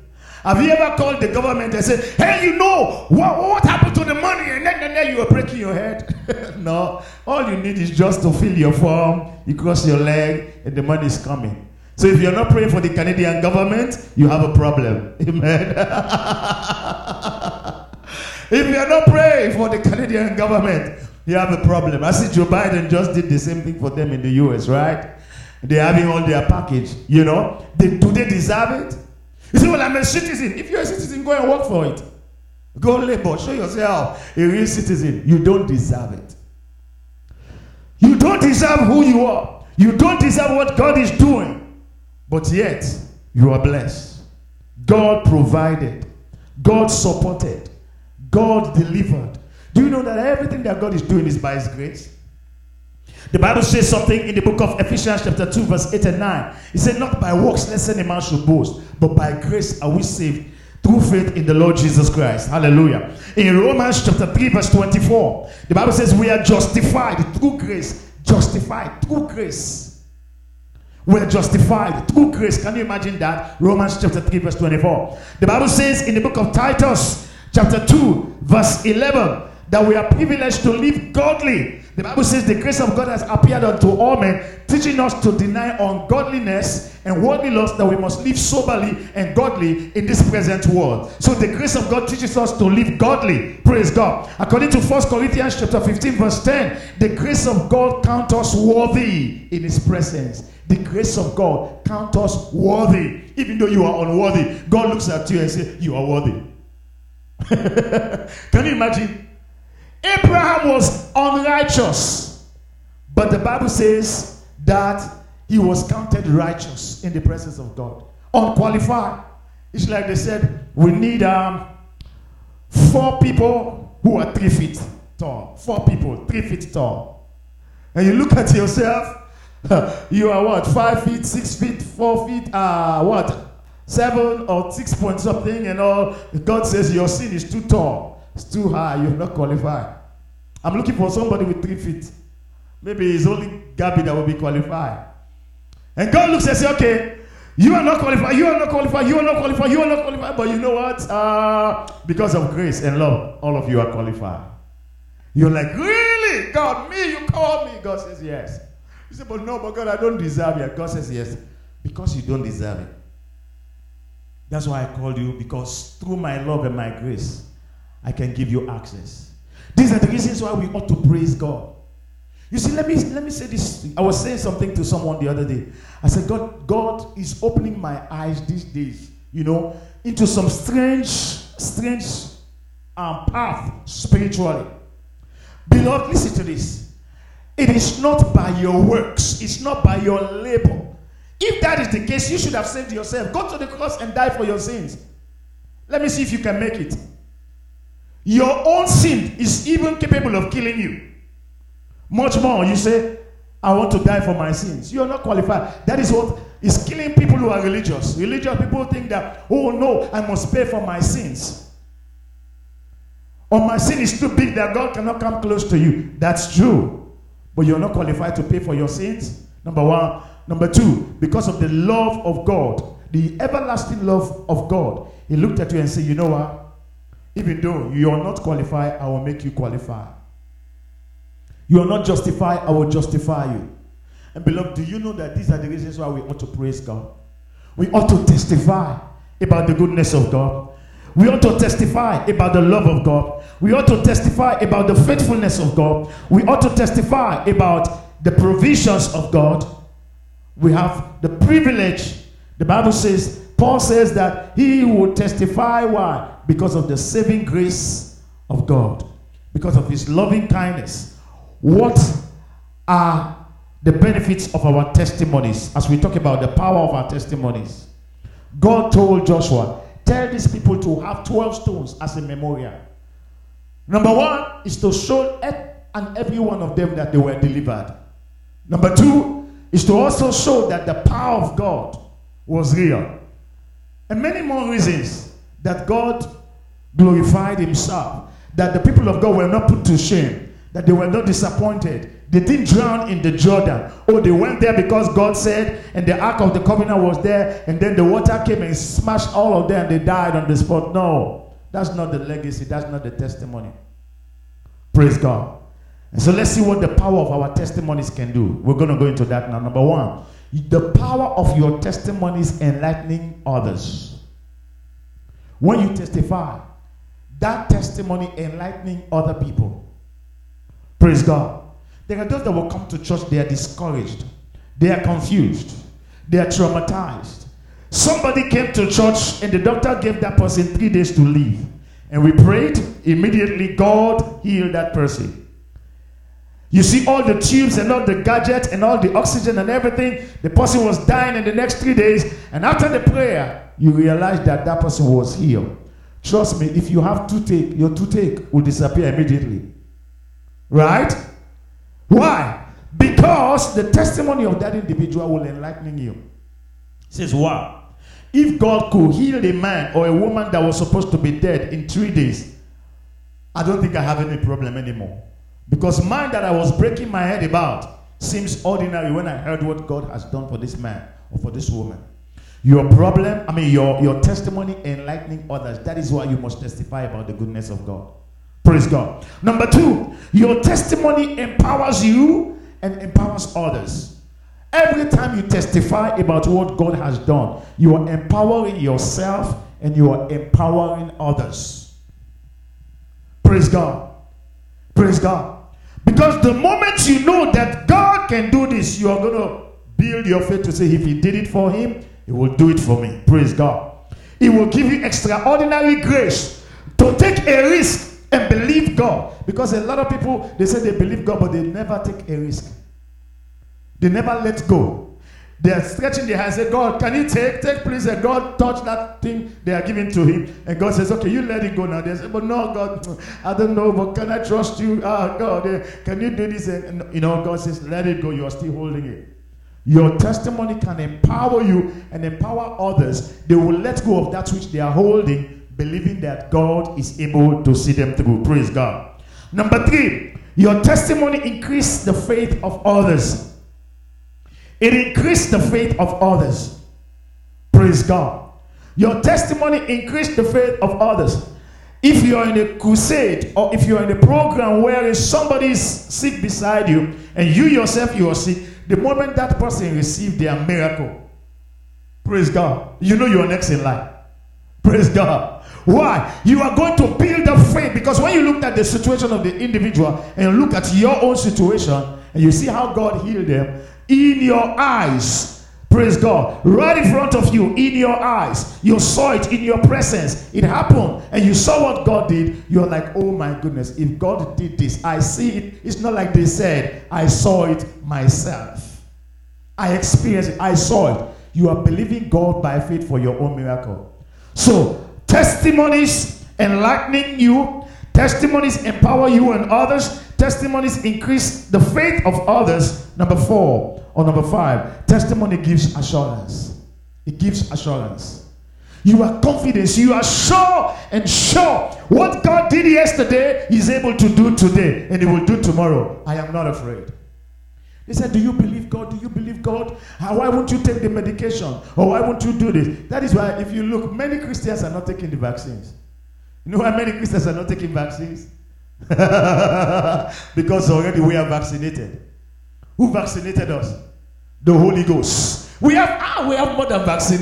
Have you ever called the government and said, hey, you know, what happened to the money? And then you were breaking your head. No. All you need is just to fill your form, you cross your leg, and the money is coming. So if you're not praying for the Canadian government, you have a problem. Amen. If you are not praying for the Canadian government, you have a problem. I see Joe Biden just did the same thing for them in the US, right? They're having all their package, you know. Do they deserve it? You say, well, I'm a citizen. If you're a citizen, go and work for it. Go labor. Show yourself a real citizen. You don't deserve it. You don't deserve who you are. You don't deserve what God is doing. But yet, you are blessed. God provided. God supported. God delivered. Do you know that everything that God is doing is by his grace? The Bible says something in the book of Ephesians chapter 2 verse 8 and 9. It said, not by works lest any man should boast, but by grace are we saved through faith in the Lord Jesus Christ. Hallelujah. In Romans chapter 3 verse 24, the Bible says we are justified through grace. Justified through grace. We're justified through grace. Can you imagine that? Romans chapter 3 verse 24. The Bible says in the book of Titus chapter 2, verse 11, that we are privileged to live godly. The Bible says the grace of God has appeared unto all men, teaching us to deny ungodliness and worldly lust, that we must live soberly and godly in this present world. So the grace of God teaches us to live godly. Praise God. According to 1 Corinthians chapter 15, verse 10, the grace of God counts us worthy in his presence. The grace of God counts us worthy. Even though you are unworthy, God looks at you and says, you are worthy. Can you imagine? Abraham was unrighteous, but the Bible says that he was counted righteous in the presence of God. Unqualified. It's like they said, we need 4 people who are 3 feet tall. 4 people, 3 feet tall. And you look at yourself, you are what? 5 feet, 6 feet, 4 feet, 7 or 6 point something and all. God says your sin is too tall, it's too high, you're not qualified. I'm looking for somebody with 3 feet. Maybe it's only Gabby that will be qualified. And God looks and says, okay, you are not qualified, you are not qualified, you are not qualified, you are not qualified, but you know what? Because of grace and love, all of you are qualified. You're like, really? God, me? You call me? God says, yes. You say, but no, but God, I don't deserve it. God says, yes, because you don't deserve it. That's why I called you, because through my love and my grace, I can give you access. These are the reasons why we ought to praise God. You see, let me say this. I was saying something to someone the other day. I said, God is opening my eyes these days you know, into some strange path spiritually. Beloved, listen to this. It is not by your works. It's not by your labor. If that is the case, you should have said to yourself, go to the cross and die for your sins. Let me see if you can make it. Your own sin is even capable of killing you. Much more, you say, I want to die for my sins. You are not qualified. That is what is killing people who are religious. Religious people think that, oh no, I must pay for my sins. Or my sin is too big that God cannot come close to you. That's true. But you're not qualified to pay for your sins. Number one. Number two, because of the love of God, the everlasting love of God, He looked at you and said, you know what? Even though you are not qualified, I will make you qualify. You are not justified, I will justify you. And beloved, do you know that these are the reasons why we ought to praise God? We ought to testify about the goodness of God. We ought to testify about the love of God. We ought to testify about the faithfulness of God. We ought to testify about the provisions of God. We have the privilege. The Bible says, Paul says that he will testify. Why? Because of the saving grace of God. Because of His loving kindness. What are the benefits of our testimonies? As we talk about the power of our testimonies. God told Joshua, tell these people to have 12 stones as a memorial. Number one is to show every one of them that they were delivered. Number two is to also show that the power of God was real. And many more reasons that God glorified Himself, that the people of God were not put to shame, that they were not disappointed. They didn't drown in the Jordan. Oh, they went there because God said, and the Ark of the Covenant was there, and then the water came and smashed all of them, and they died on the spot. No, that's not the legacy. That's not the testimony. Praise God. And so let's see what the power of our testimonies can do. We're going to go into that now. Number one, the power of your testimonies enlightening others. When you testify, that testimony enlightening other people. Praise God. There are those that will come to church, they are discouraged. They are confused. They are traumatized. Somebody came to church and the doctor gave that person 3 days to live. And we prayed, immediately God healed that person. You see all the tubes and all the gadgets and all the oxygen and everything. The person was dying in the next 3 days. And after the prayer, you realize that that person was healed. Trust me, if you have toothache, your toothache will disappear immediately. Right? Why? Because the testimony of that individual will enlighten you. He says, wow. If God could heal a man or a woman that was supposed to be dead in 3 days, I don't think I have any problem anymore. Because mine that I was breaking my head about seems ordinary when I heard what God has done for this man or for this woman. Your testimony enlightening others. That is why you must testify about the goodness of God. Praise God. Number two, your testimony empowers you and empowers others. Every time you testify about what God has done, you are empowering yourself and you are empowering others. Praise God. Praise God. Because the moment you know that God can do this, you are going to build your faith to say, if He did it for him, He will do it for me. Praise God. He will give you extraordinary grace to take a risk and believe God. Because a lot of people, they say they believe God, but they never take a risk. They never let go. They are stretching their hands and say, God, can you take please? And God touch that thing they are giving to him. And God says, okay, you let it go now. They say, but no, God, I don't know, but can I trust you? Ah, God, can you do this? And God says, let it go. You are still holding it. Your testimony can empower you and empower others. They will let go of that which they are holding, believing that God is able to see them through. Praise God. Number three, your testimony increases the faith of others. It increased the faith of others. Praise God. Your testimony increased the faith of others. If you are in a crusade or if you are in a program where somebody is sick beside you and you yourself, you are sick, the moment that person received their miracle, praise God, you know you are next in line. Praise God. Why? You are going to build up faith, because when you look at the situation of the individual and look at your own situation and you see how God healed them, in your eyes, Praise God. Right in front of you, in your eyes. You saw it in your presence. It happened. And you saw what God did. You're like, oh my goodness, if God did this, I see it. It's not like they said, I saw it myself. I experienced it. I saw it. You are believing God by faith for your own miracle. So, testimonies enlightening you. Testimonies empower you and others. Testimonies increase the faith of others. Number 5. Testimony gives assurance. It gives assurance. You are confident. You are sure and sure. What God did yesterday, He's able to do today. And He will do tomorrow. I am not afraid. They said, do you believe God? Do you believe God? Why won't you take the medication? Or why won't you do this? That is why, if you look, many Christians are not taking the vaccines. You know why many Christians are not taking vaccines? Because already we are vaccinated. Who vaccinated us? The Holy Ghost. We have more than vaccine.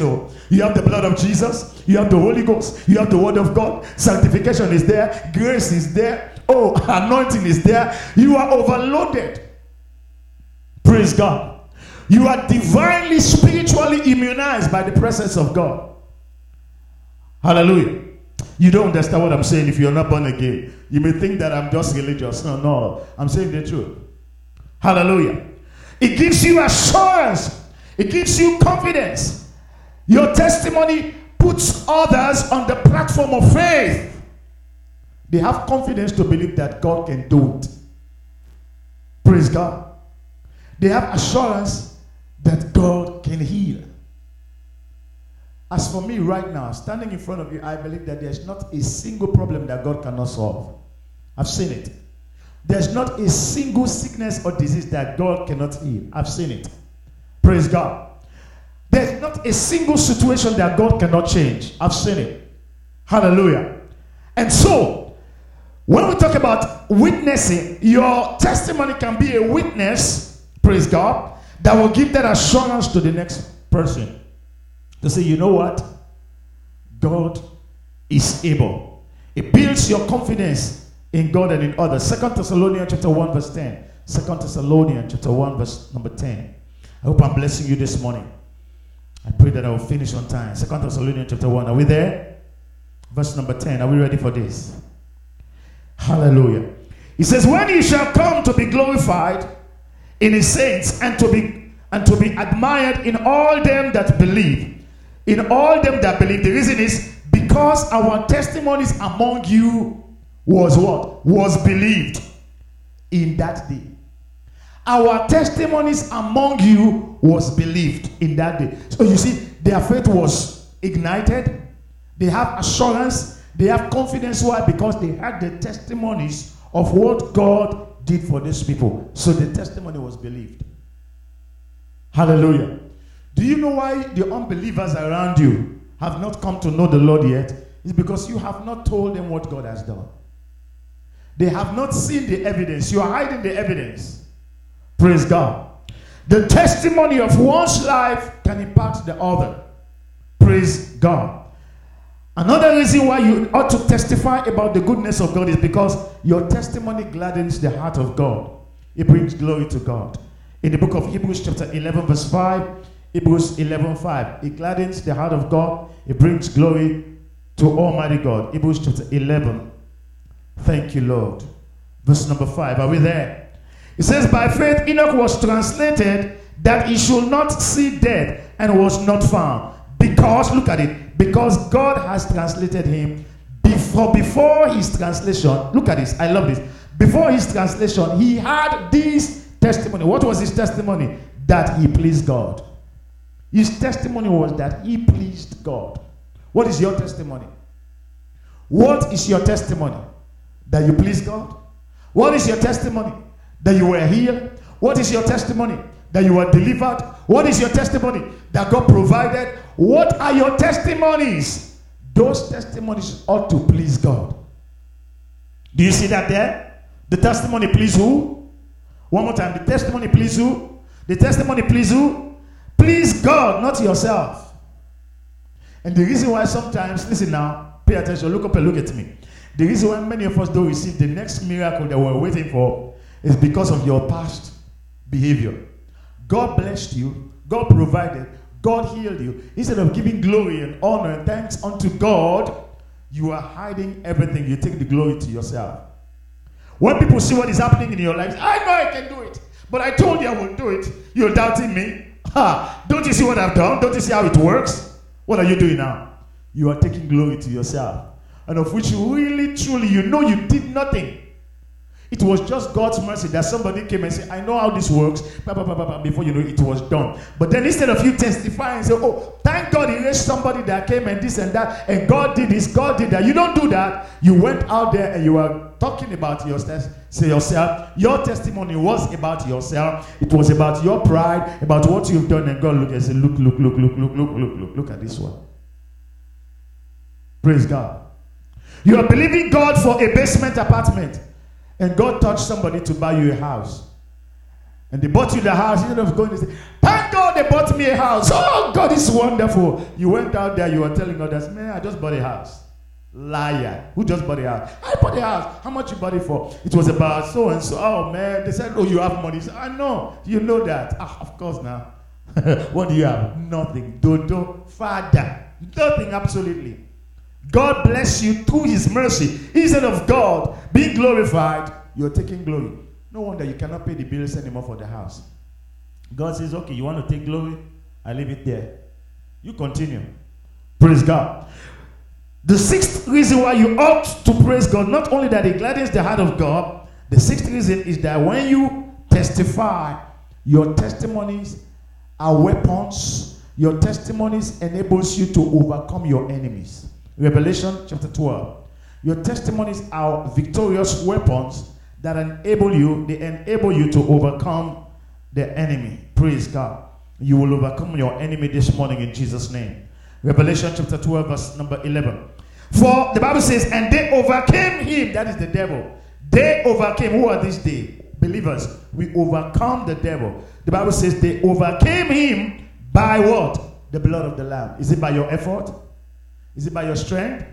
You have the blood of Jesus. You have the Holy Ghost. You have the Word of God. Sanctification is there. Grace is there. Oh, anointing is there. You are overloaded. Praise God. You are divinely, spiritually immunized by the presence of God. Hallelujah. You don't understand what I'm saying if you're not born again. You may think that I'm just religious. No. I'm saying the truth. Hallelujah. It gives you assurance. It gives you confidence. Your testimony puts others on the platform of faith. They have confidence to believe that God can do it. Praise God. They have assurance that God can heal. As for me right now, standing in front of you, I believe that there's not a single problem that God cannot solve. I've seen it. There's not a single sickness or disease that God cannot heal. I've seen it. Praise God. There's not a single situation that God cannot change. I've seen it. Hallelujah. And so, when we talk about witnessing, your testimony can be a witness, praise God, that will give that assurance to the next person. To say, you know what? God is able. It builds your confidence in God and in others. 2 Thessalonians chapter 1 verse 10. 2 Thessalonians chapter 1 verse number 10. I hope I'm blessing you this morning. I pray that I will finish on time. 2 Thessalonians chapter 1. Are we there? Verse number 10. Are we ready for this? Hallelujah. He says, when He shall come to be glorified in His saints and to be admired in all them that believe. In all them that believe. The reason is because our testimonies among you was what? Was believed in that day. Our testimonies among you was believed in that day. So you see, their faith was ignited. They have assurance. They have confidence. Why? Because they had the testimonies of what God did for these people. So the testimony was believed. Hallelujah. Do you know why the unbelievers around you have not come to know the Lord yet? It's because you have not told them what God has done. They have not seen the evidence. You are hiding the evidence. Praise God. The testimony of one's life can impact the other. Praise God. Another reason why you ought to testify about the goodness of God is because your testimony gladdens the heart of God. It brings glory to God. In the book of Hebrews chapter 11 verse 5, Hebrews 11, 5, it gladdens the heart of God. It brings glory to Almighty God. Hebrews chapter 11. Thank you, Lord. Verse number 5. Are we there? It says, by faith Enoch was translated that he should not see death and was not found. Because, look at it, because God has translated him before his translation. Look at this. I love this. Before his translation, he had this testimony. What was his testimony? That he pleased God. His testimony was that he pleased God. What is your testimony? What is your testimony? That you please God? What is your testimony? That you were healed? What is your testimony? That you were delivered? What is your testimony? That God provided? What are your testimonies? Those testimonies ought to please God. Do you see that there? The testimony please who? One more time. The testimony please who? The testimony please who? Please God, not yourself. And the reason why sometimes, listen now, pay attention, look up and look at me. The reason why many of us don't receive the next miracle that we're waiting for is because of your past behavior. God blessed you. God provided. God healed you. Instead of giving glory and honor and thanks unto God, you are hiding everything. You take the glory to yourself. When people see what is happening in your life, I know I can do it, but I told you I will do it. You're doubting me. Ha! Don't you see what I've done? Don't you see how it works? What are you doing now? You are taking glory to yourself, and of which you really, truly, you know you did nothing. It was just God's mercy that somebody came and said, I know how this works, before you know it was done. But then instead of you testifying and say, oh, thank God he raised somebody that came and this and that, and God did this, God did that. You don't do that. You went out there and you were talking about yourself. Your testimony was about yourself. It was about your pride, about what you've done. And God looked and said, look at this one. Praise God. You are believing God for a basement apartment. And God touched somebody to buy you a house. And they bought you the house. Instead of going and say, thank God they bought me a house. Oh, God is wonderful. You went out there, you were telling others, man, I just bought a house. Liar. Who just bought a house? I bought a house. How much you bought it for? It was about so and so. Oh, man. They said, oh, you have money. I said, I know. You know that. Ah, of course now. What do you have? Nothing. Dodo. Father. Nothing, absolutely. God bless you through his mercy. Instead of God being glorified, you're taking glory. No wonder you cannot pay the bills anymore for the house. God says, okay, you want to take glory? I leave it there. You continue. Praise God. The sixth reason why you ought to praise God, not only that it gladdens the heart of God, the sixth reason is that when you testify, your testimonies are weapons. Your testimonies enables you to overcome your enemies. Revelation chapter 12. Your testimonies are victorious weapons that enable you. They enable you to overcome the enemy. Praise God. You will overcome your enemy this morning in Jesus' name. Revelation chapter 12 verse number 11. For the Bible says, and they overcame him. That is the devil. They overcame. Who are these they? Believers. We overcome the devil. The Bible says they overcame him by what? The blood of the Lamb. Is it by your effort? Is it by your strength?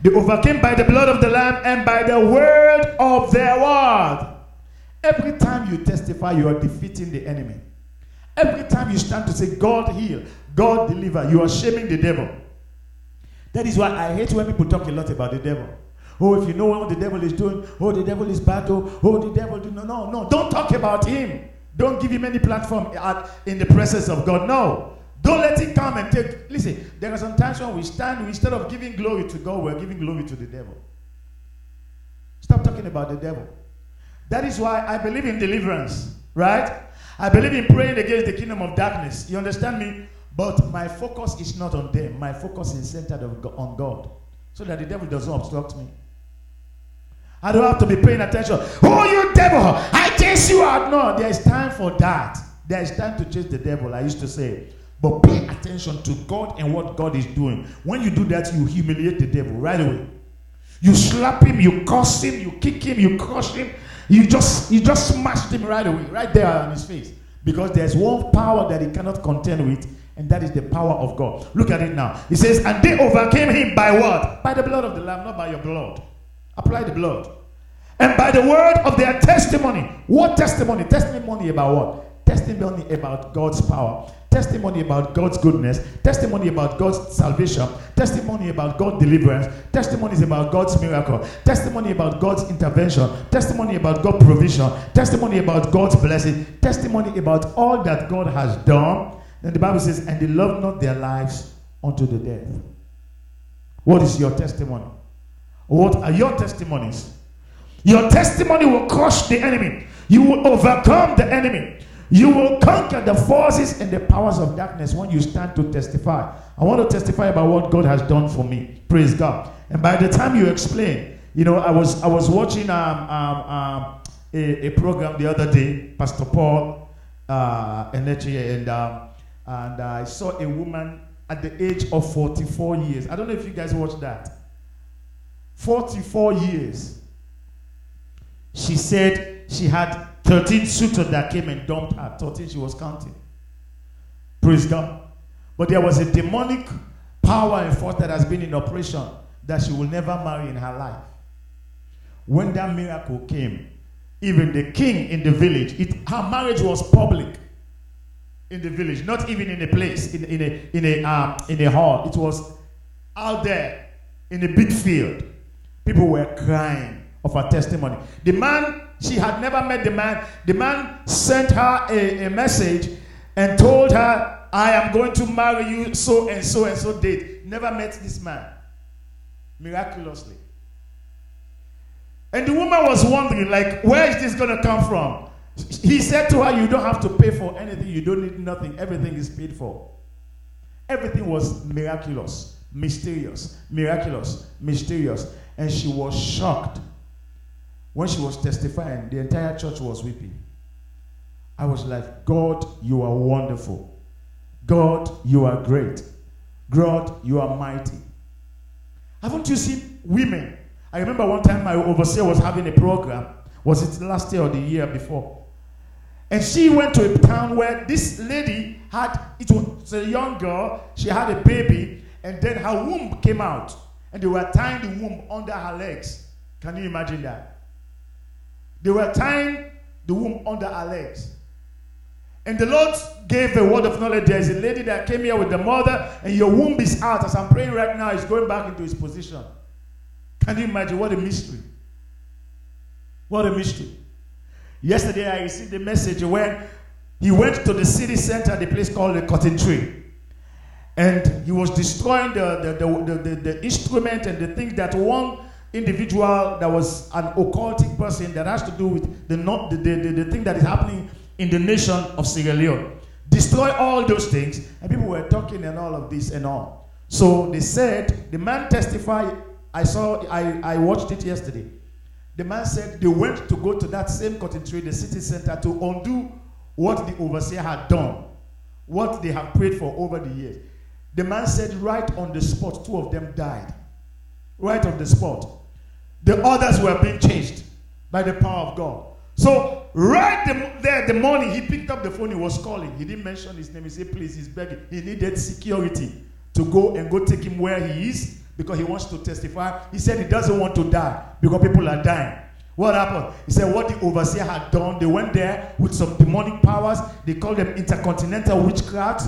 They overcame by the blood of the Lamb and by the word of their word. Every time you testify, you are defeating the enemy. Every time you stand to say, God heal, God deliver, you are shaming the devil. That is why I hate when people talk a lot about the devil. Oh, if you know what the devil is doing, oh, the devil is bad, oh, the devil, no. Don't talk about him. Don't give him any platform in the presence of God, no. Don't let it come and take. Listen, there are some times when we stand, instead of giving glory to God, we're giving glory to the devil. Stop talking about the devil. That is why I believe in deliverance, right? I believe in praying against the kingdom of darkness. You understand me? But my focus is not on them. My focus is centered on God, so that the devil doesn't obstruct me. I don't have to be paying attention. Oh, you devil! I chase you out. No, there is time for that. There is time to chase the devil, I used to say. But pay attention to God and what God is doing. When you do that, you humiliate the devil right away. You slap him, you curse him, you kick him, you crush him. You just smashed him right away, right there on his face. Because there's one power that he cannot contend with, and that is the power of God. Look at it now. It says, and they overcame him by what? By the blood of the Lamb, not by your blood. Apply the blood. And by the word of their testimony. What testimony? Testimony about what? Testimony about God's power, testimony about God's goodness, testimony about God's salvation, testimony about God's deliverance, testimonies about God's miracle, testimony about God's intervention, testimony about God's provision, testimony about God's blessing, testimony about all that God has done. And the Bible says, and they loved not their lives unto the death. What is your testimony? What are your testimonies? Your testimony will crush the enemy. You will overcome the enemy. You will conquer the forces and the powers of darkness when you stand to testify. I want to testify about what God has done for me. Praise God. And by the time you explain, I was watching a program the other day, Pastor Paul and I saw a woman at the age of 44 years. I don't know if you guys watched that. 44 years. She said she had 13 suitors that came and dumped her. 13 she was counting. Praise God. But there was a demonic power and force that has been in operation that she will never marry in her life. When that miracle came, even the king in the village, her marriage was public. in the village, not even in a place, in a hall. It was out there in a big field. People were crying of her testimony. The man, she had never met the man. The man sent her a message and told her, I am going to marry you so and so and so date. Never met this man. Miraculously. And the woman was wondering, like, where is this going to come from? He said to her, you don't have to pay for anything. You don't need nothing. Everything is paid for. Everything was miraculous, mysterious, miraculous, mysterious. And she was shocked. When she was testifying, the entire church was weeping. I was like, God, you are wonderful. God, you are great. God, you are mighty. Haven't you seen women? I remember one time my overseer was having a program. Was it last year or the year before? And she went to a town where this lady had, it was a young girl, she had a baby, and then her womb came out. And they were tying the womb under her legs. Can you imagine that? They were tying the womb under her legs. And the Lord gave a word of knowledge. There is a lady that came here with the mother, and your womb is out. As I'm praying right now, it's going back into its position. Can you imagine? What a mystery. What a mystery. Yesterday, I received a message when he went to the city center, the place called the Cotton Tree. And he was destroying the instrument and the thing that one individual that was an occultic person that has to do with the thing that is happening in the nation of Sierra Leone. Destroy all those things. And people were talking and all of this and all. So they said, the man testified, I watched it yesterday. The man said they went to go to that same Cotton Tree, the city center, to undo what the overseer had done, what they have prayed for over the years. The man said right on the spot, two of them died. Right on the spot. The others were being changed by the power of God. So right there, the morning, he picked up the phone, he was calling. He didn't mention his name. He said, please, he's begging. He needed security to go take him where he is because he wants to testify. He said he doesn't want to die because people are dying. What happened? He said what the overseer had done, they went there with some demonic powers. They called them intercontinental witchcraft.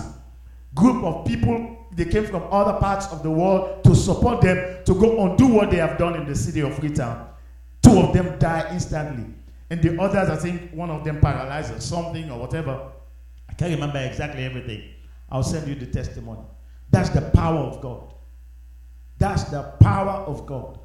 Group of people, they came from other parts of the world to support them to go undo what they have done in the city of Freetown. Two of them die instantly. And the others, I think one of them paralyzed or something or whatever. I can't remember exactly everything. I'll send you the testimony. That's the power of God. That's the power of God.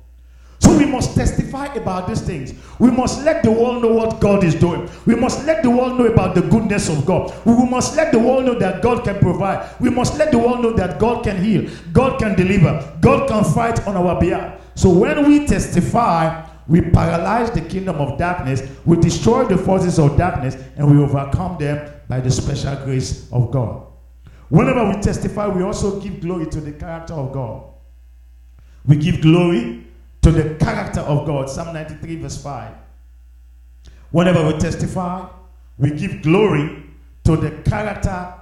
So we must testify about these things. We must let the world know what God is doing. We must let the world know about the goodness of God. We must let the world know that God can provide. We must let the world know that God can heal. God can deliver. God can fight on our behalf. So when we testify, we paralyze the kingdom of darkness. We destroy the forces of darkness. And we overcome them by the special grace of God. Whenever we testify, we also give glory to the character of God. We give glory to the character of God. Psalm 93 verse 5. Whenever we testify, we give glory to the character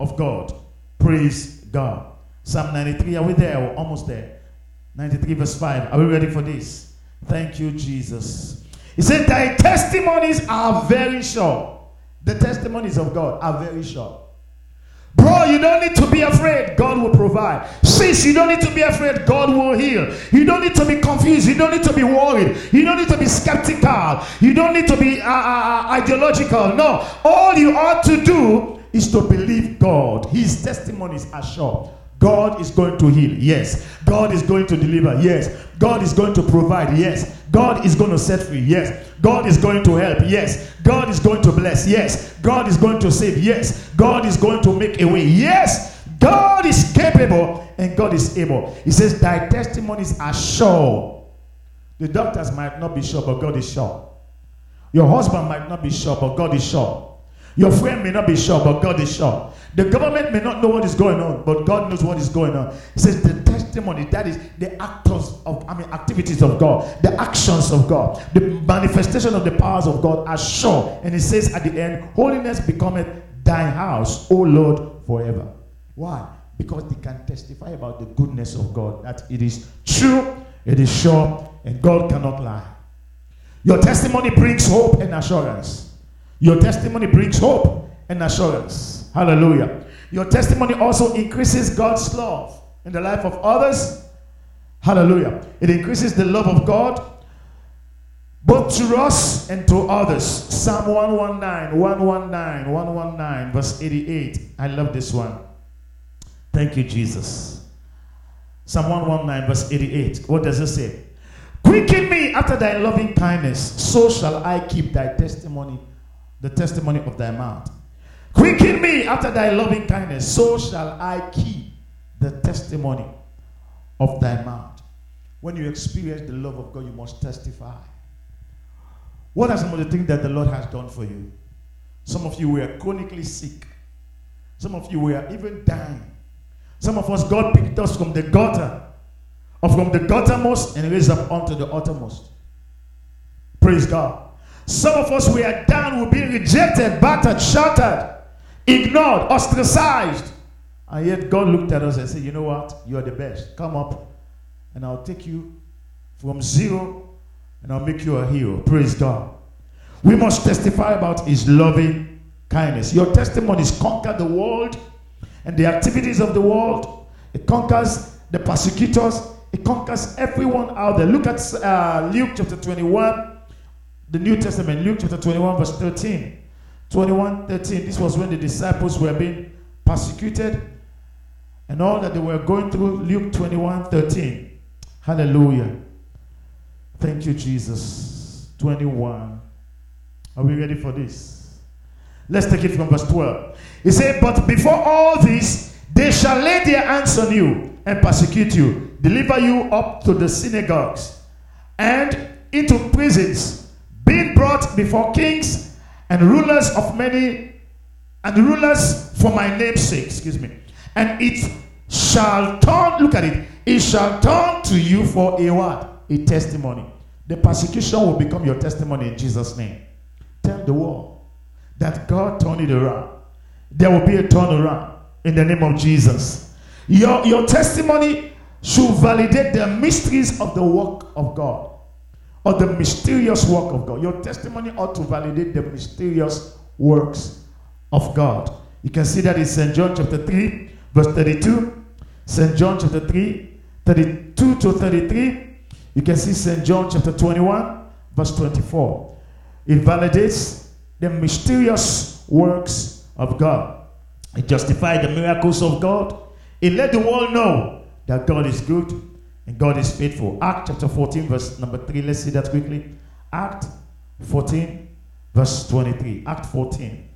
of God. Praise God. Psalm 93, are we there? We're almost there. 93 verse 5. Are we ready for this? Thank you, Jesus. He said, thy testimonies are very sure. The testimonies of God are very sure. Bro, you don't need to be afraid. God will provide. Sis, you don't need to be afraid. God will heal. You don't need to be confused. You don't need to be worried. You don't need to be skeptical. You don't need to be ideological. No. All you ought to do is to believe God. His testimonies are sure. God is going to heal. Yes. God is going to deliver. Yes. God is going to provide. Yes. God is going to set free. Yes. God is going to help. Yes. God is going to bless. Yes. God is going to save. Yes. God is going to make a way. Yes. God is capable and God is able. He says, thy testimonies are sure. The doctors might not be sure, but God is sure. Your husband might not be sure, but God is sure. Your friend may not be sure, but God is sure. The government may not know what is going on, but God knows what is going on. He says the testimony, that is the activities of God, the actions of God, the manifestation of the powers of God are sure. And he says at the end, holiness becometh thy house, O Lord, forever. Why? Because they can testify about the goodness of God, that it is true, it is sure, and God cannot lie. Your testimony brings hope and assurance. Your testimony brings hope and assurance. lives. Hallelujah. Your testimony also increases God's love in the life of others. Hallelujah. It increases the love of God both to us and to others. Psalm 119, verse 88. I love this one. Thank you, Jesus. Psalm 119, verse 88. What does it say? Quicken me after thy loving kindness, so shall I keep thy testimony, the testimony of thy mouth. Quicken me after thy loving kindness, so shall I keep the testimony of thy mouth. When you experience the love of God, you must testify. What are some of the things that the Lord has done for you? Some of you were chronically sick. Some of you were even dying. Some of us, God picked us from the gutter, or from the guttermost, and raised up unto the uttermost. Praise God. Some of us, we are down, we've been rejected, battered, shattered, ignored, ostracized. And yet God looked at us and said, you know what? You are the best. Come up, and I'll take you from zero, and I'll make you a hero. Praise God. We must testify about his loving kindness. Your testimonies conquer the world and the activities of the world. It conquers the persecutors. It conquers everyone out there. Look at Luke chapter 21, the New Testament. Luke chapter 21, verse 13. 21:13. This was when the disciples were being persecuted and all that they were going through. Luke 21:13. Hallelujah. Thank you, Jesus. 21. Are we ready for this? Let's take it from verse 12. He said, but before all this, they shall lay their hands on you and persecute you, deliver you up to the synagogues and into prisons, being brought before kings and rulers of many, and rulers for my name's sake, and it shall turn, look at it, it shall turn to you for a what? A testimony. The persecution will become your testimony in Jesus' name. Tell the world that God turned it around. There will be a turnaround in the name of Jesus. Your testimony should validate the mysteries of the work of God, or the mysterious work of God. Your testimony ought to validate the mysterious works of God. You can see that in St. John chapter 3, verse 32. St. John chapter 3, 32 to 33. You can see St. John chapter 21, verse 24. It validates the mysterious works of God. It justified the miracles of God. It let the world know that God is good and God is faithful. Acts chapter 14, verse number 3. Let's see that quickly. Acts 14, verse 23. Acts 14.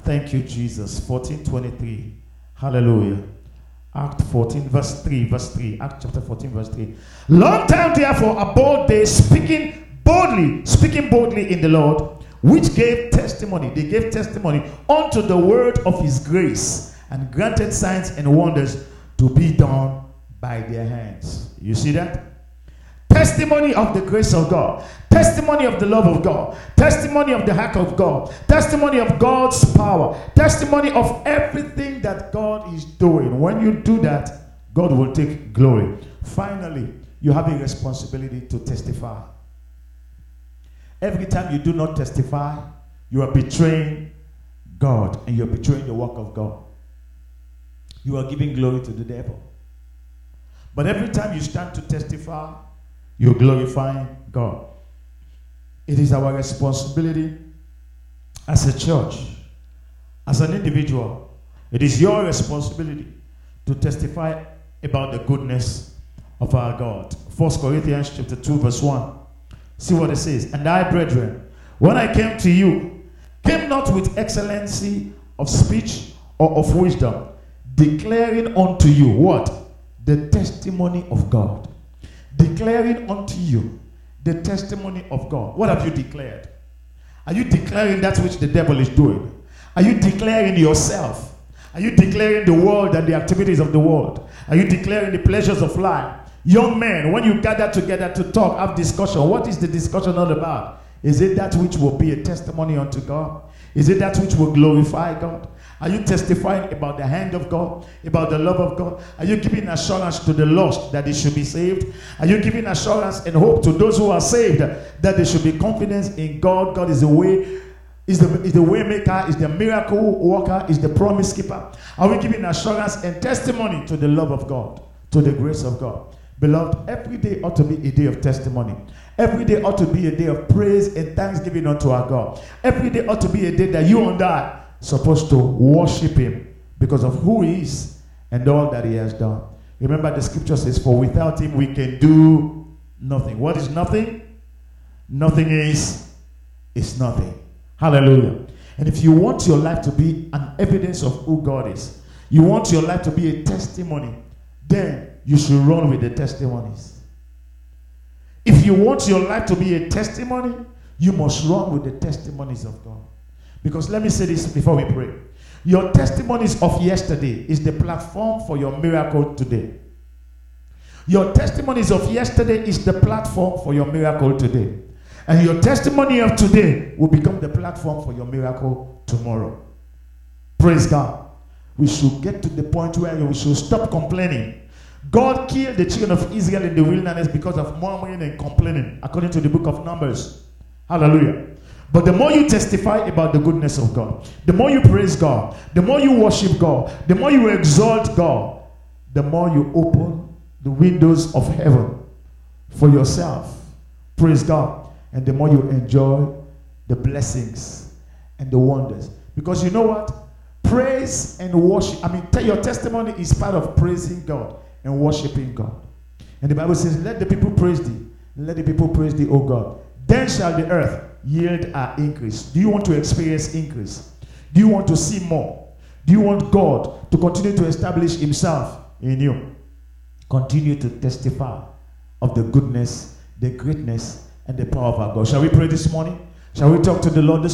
Thank you, Jesus. 14:23. Hallelujah. Acts 14, verse 3. Acts chapter 14, verse 3. Long time therefore abode they, speaking boldly in the Lord, which gave testimony. They gave testimony unto the word of his grace, and granted signs and wonders to be done by their hands. You see that? Testimony of the grace of God. Testimony of the love of God. Testimony of the heart of God. Testimony of God's power. Testimony of everything that God is doing. When you do that, God will take glory. Finally, you have a responsibility to testify. Every time you do not testify, you are betraying God and you are betraying the work of God. You are giving glory to the devil. But every time you stand to testify, you're glorifying God. It is our responsibility as a church, as an individual. It is your responsibility to testify about the goodness of our God. 1 Corinthians chapter 2, verse 1. See what it says. And I, brethren, when I came to you, came not with excellency of speech or of wisdom, declaring unto you what? The testimony of God. Declaring unto you the testimony of God. What have you declared? Are you declaring that which the devil is doing? Are you declaring yourself? Are you declaring the world and the activities of the world? Are you declaring the pleasures of life? Young men, when you gather together to talk, have discussion, what is the discussion all about? Is it that which will be a testimony unto God? Is it that which will glorify God? Are you testifying about the hand of God, about the love of God? Are you giving assurance to the lost that they should be saved? Are you giving assurance and hope to those who are saved that they should be confident in God? God is the way, Is the way maker, is the miracle worker, is the promise keeper. Are we giving assurance and testimony to the love of God, to the grace of God? Beloved, every day ought to be a day of testimony. Every day ought to be a day of praise and thanksgiving unto our God. Every day ought to be a day that you and I are supposed to worship him because of who he is and all that he has done. Remember the scripture says, for without him we can do nothing. What is nothing? Nothing is nothing. Hallelujah. And if you want your life to be an evidence of who God is, you want your life to be a testimony, then you should run with the testimonies. If you want your life to be a testimony, you must run with the testimonies of God. Because let me say this before we pray. Your testimonies of yesterday is the platform for your miracle today. Your testimonies of yesterday is the platform for your miracle today. And your testimony of today will become the platform for your miracle tomorrow. Praise God. We should get to the point where we should stop complaining. God killed the children of Israel in the wilderness because of murmuring and complaining, according to the book of Numbers. Hallelujah. But the more you testify about the goodness of God, the more you praise God, the more you worship God, the more you exalt God, the more you open the windows of heaven for yourself. Praise God. And the more you enjoy the blessings and the wonders. Because you know what? Praise and worship. I mean, your testimony is part of praising God and worshiping God. And the Bible says, let the people praise thee. Let the people praise thee, O God. Then shall the earth yield her increase. Do you want to experience increase? Do you want to see more? Do you want God to continue to establish himself in you? Continue to testify of the goodness, the greatness, and the power of our God. Shall we pray this morning? Shall we talk to the Lord this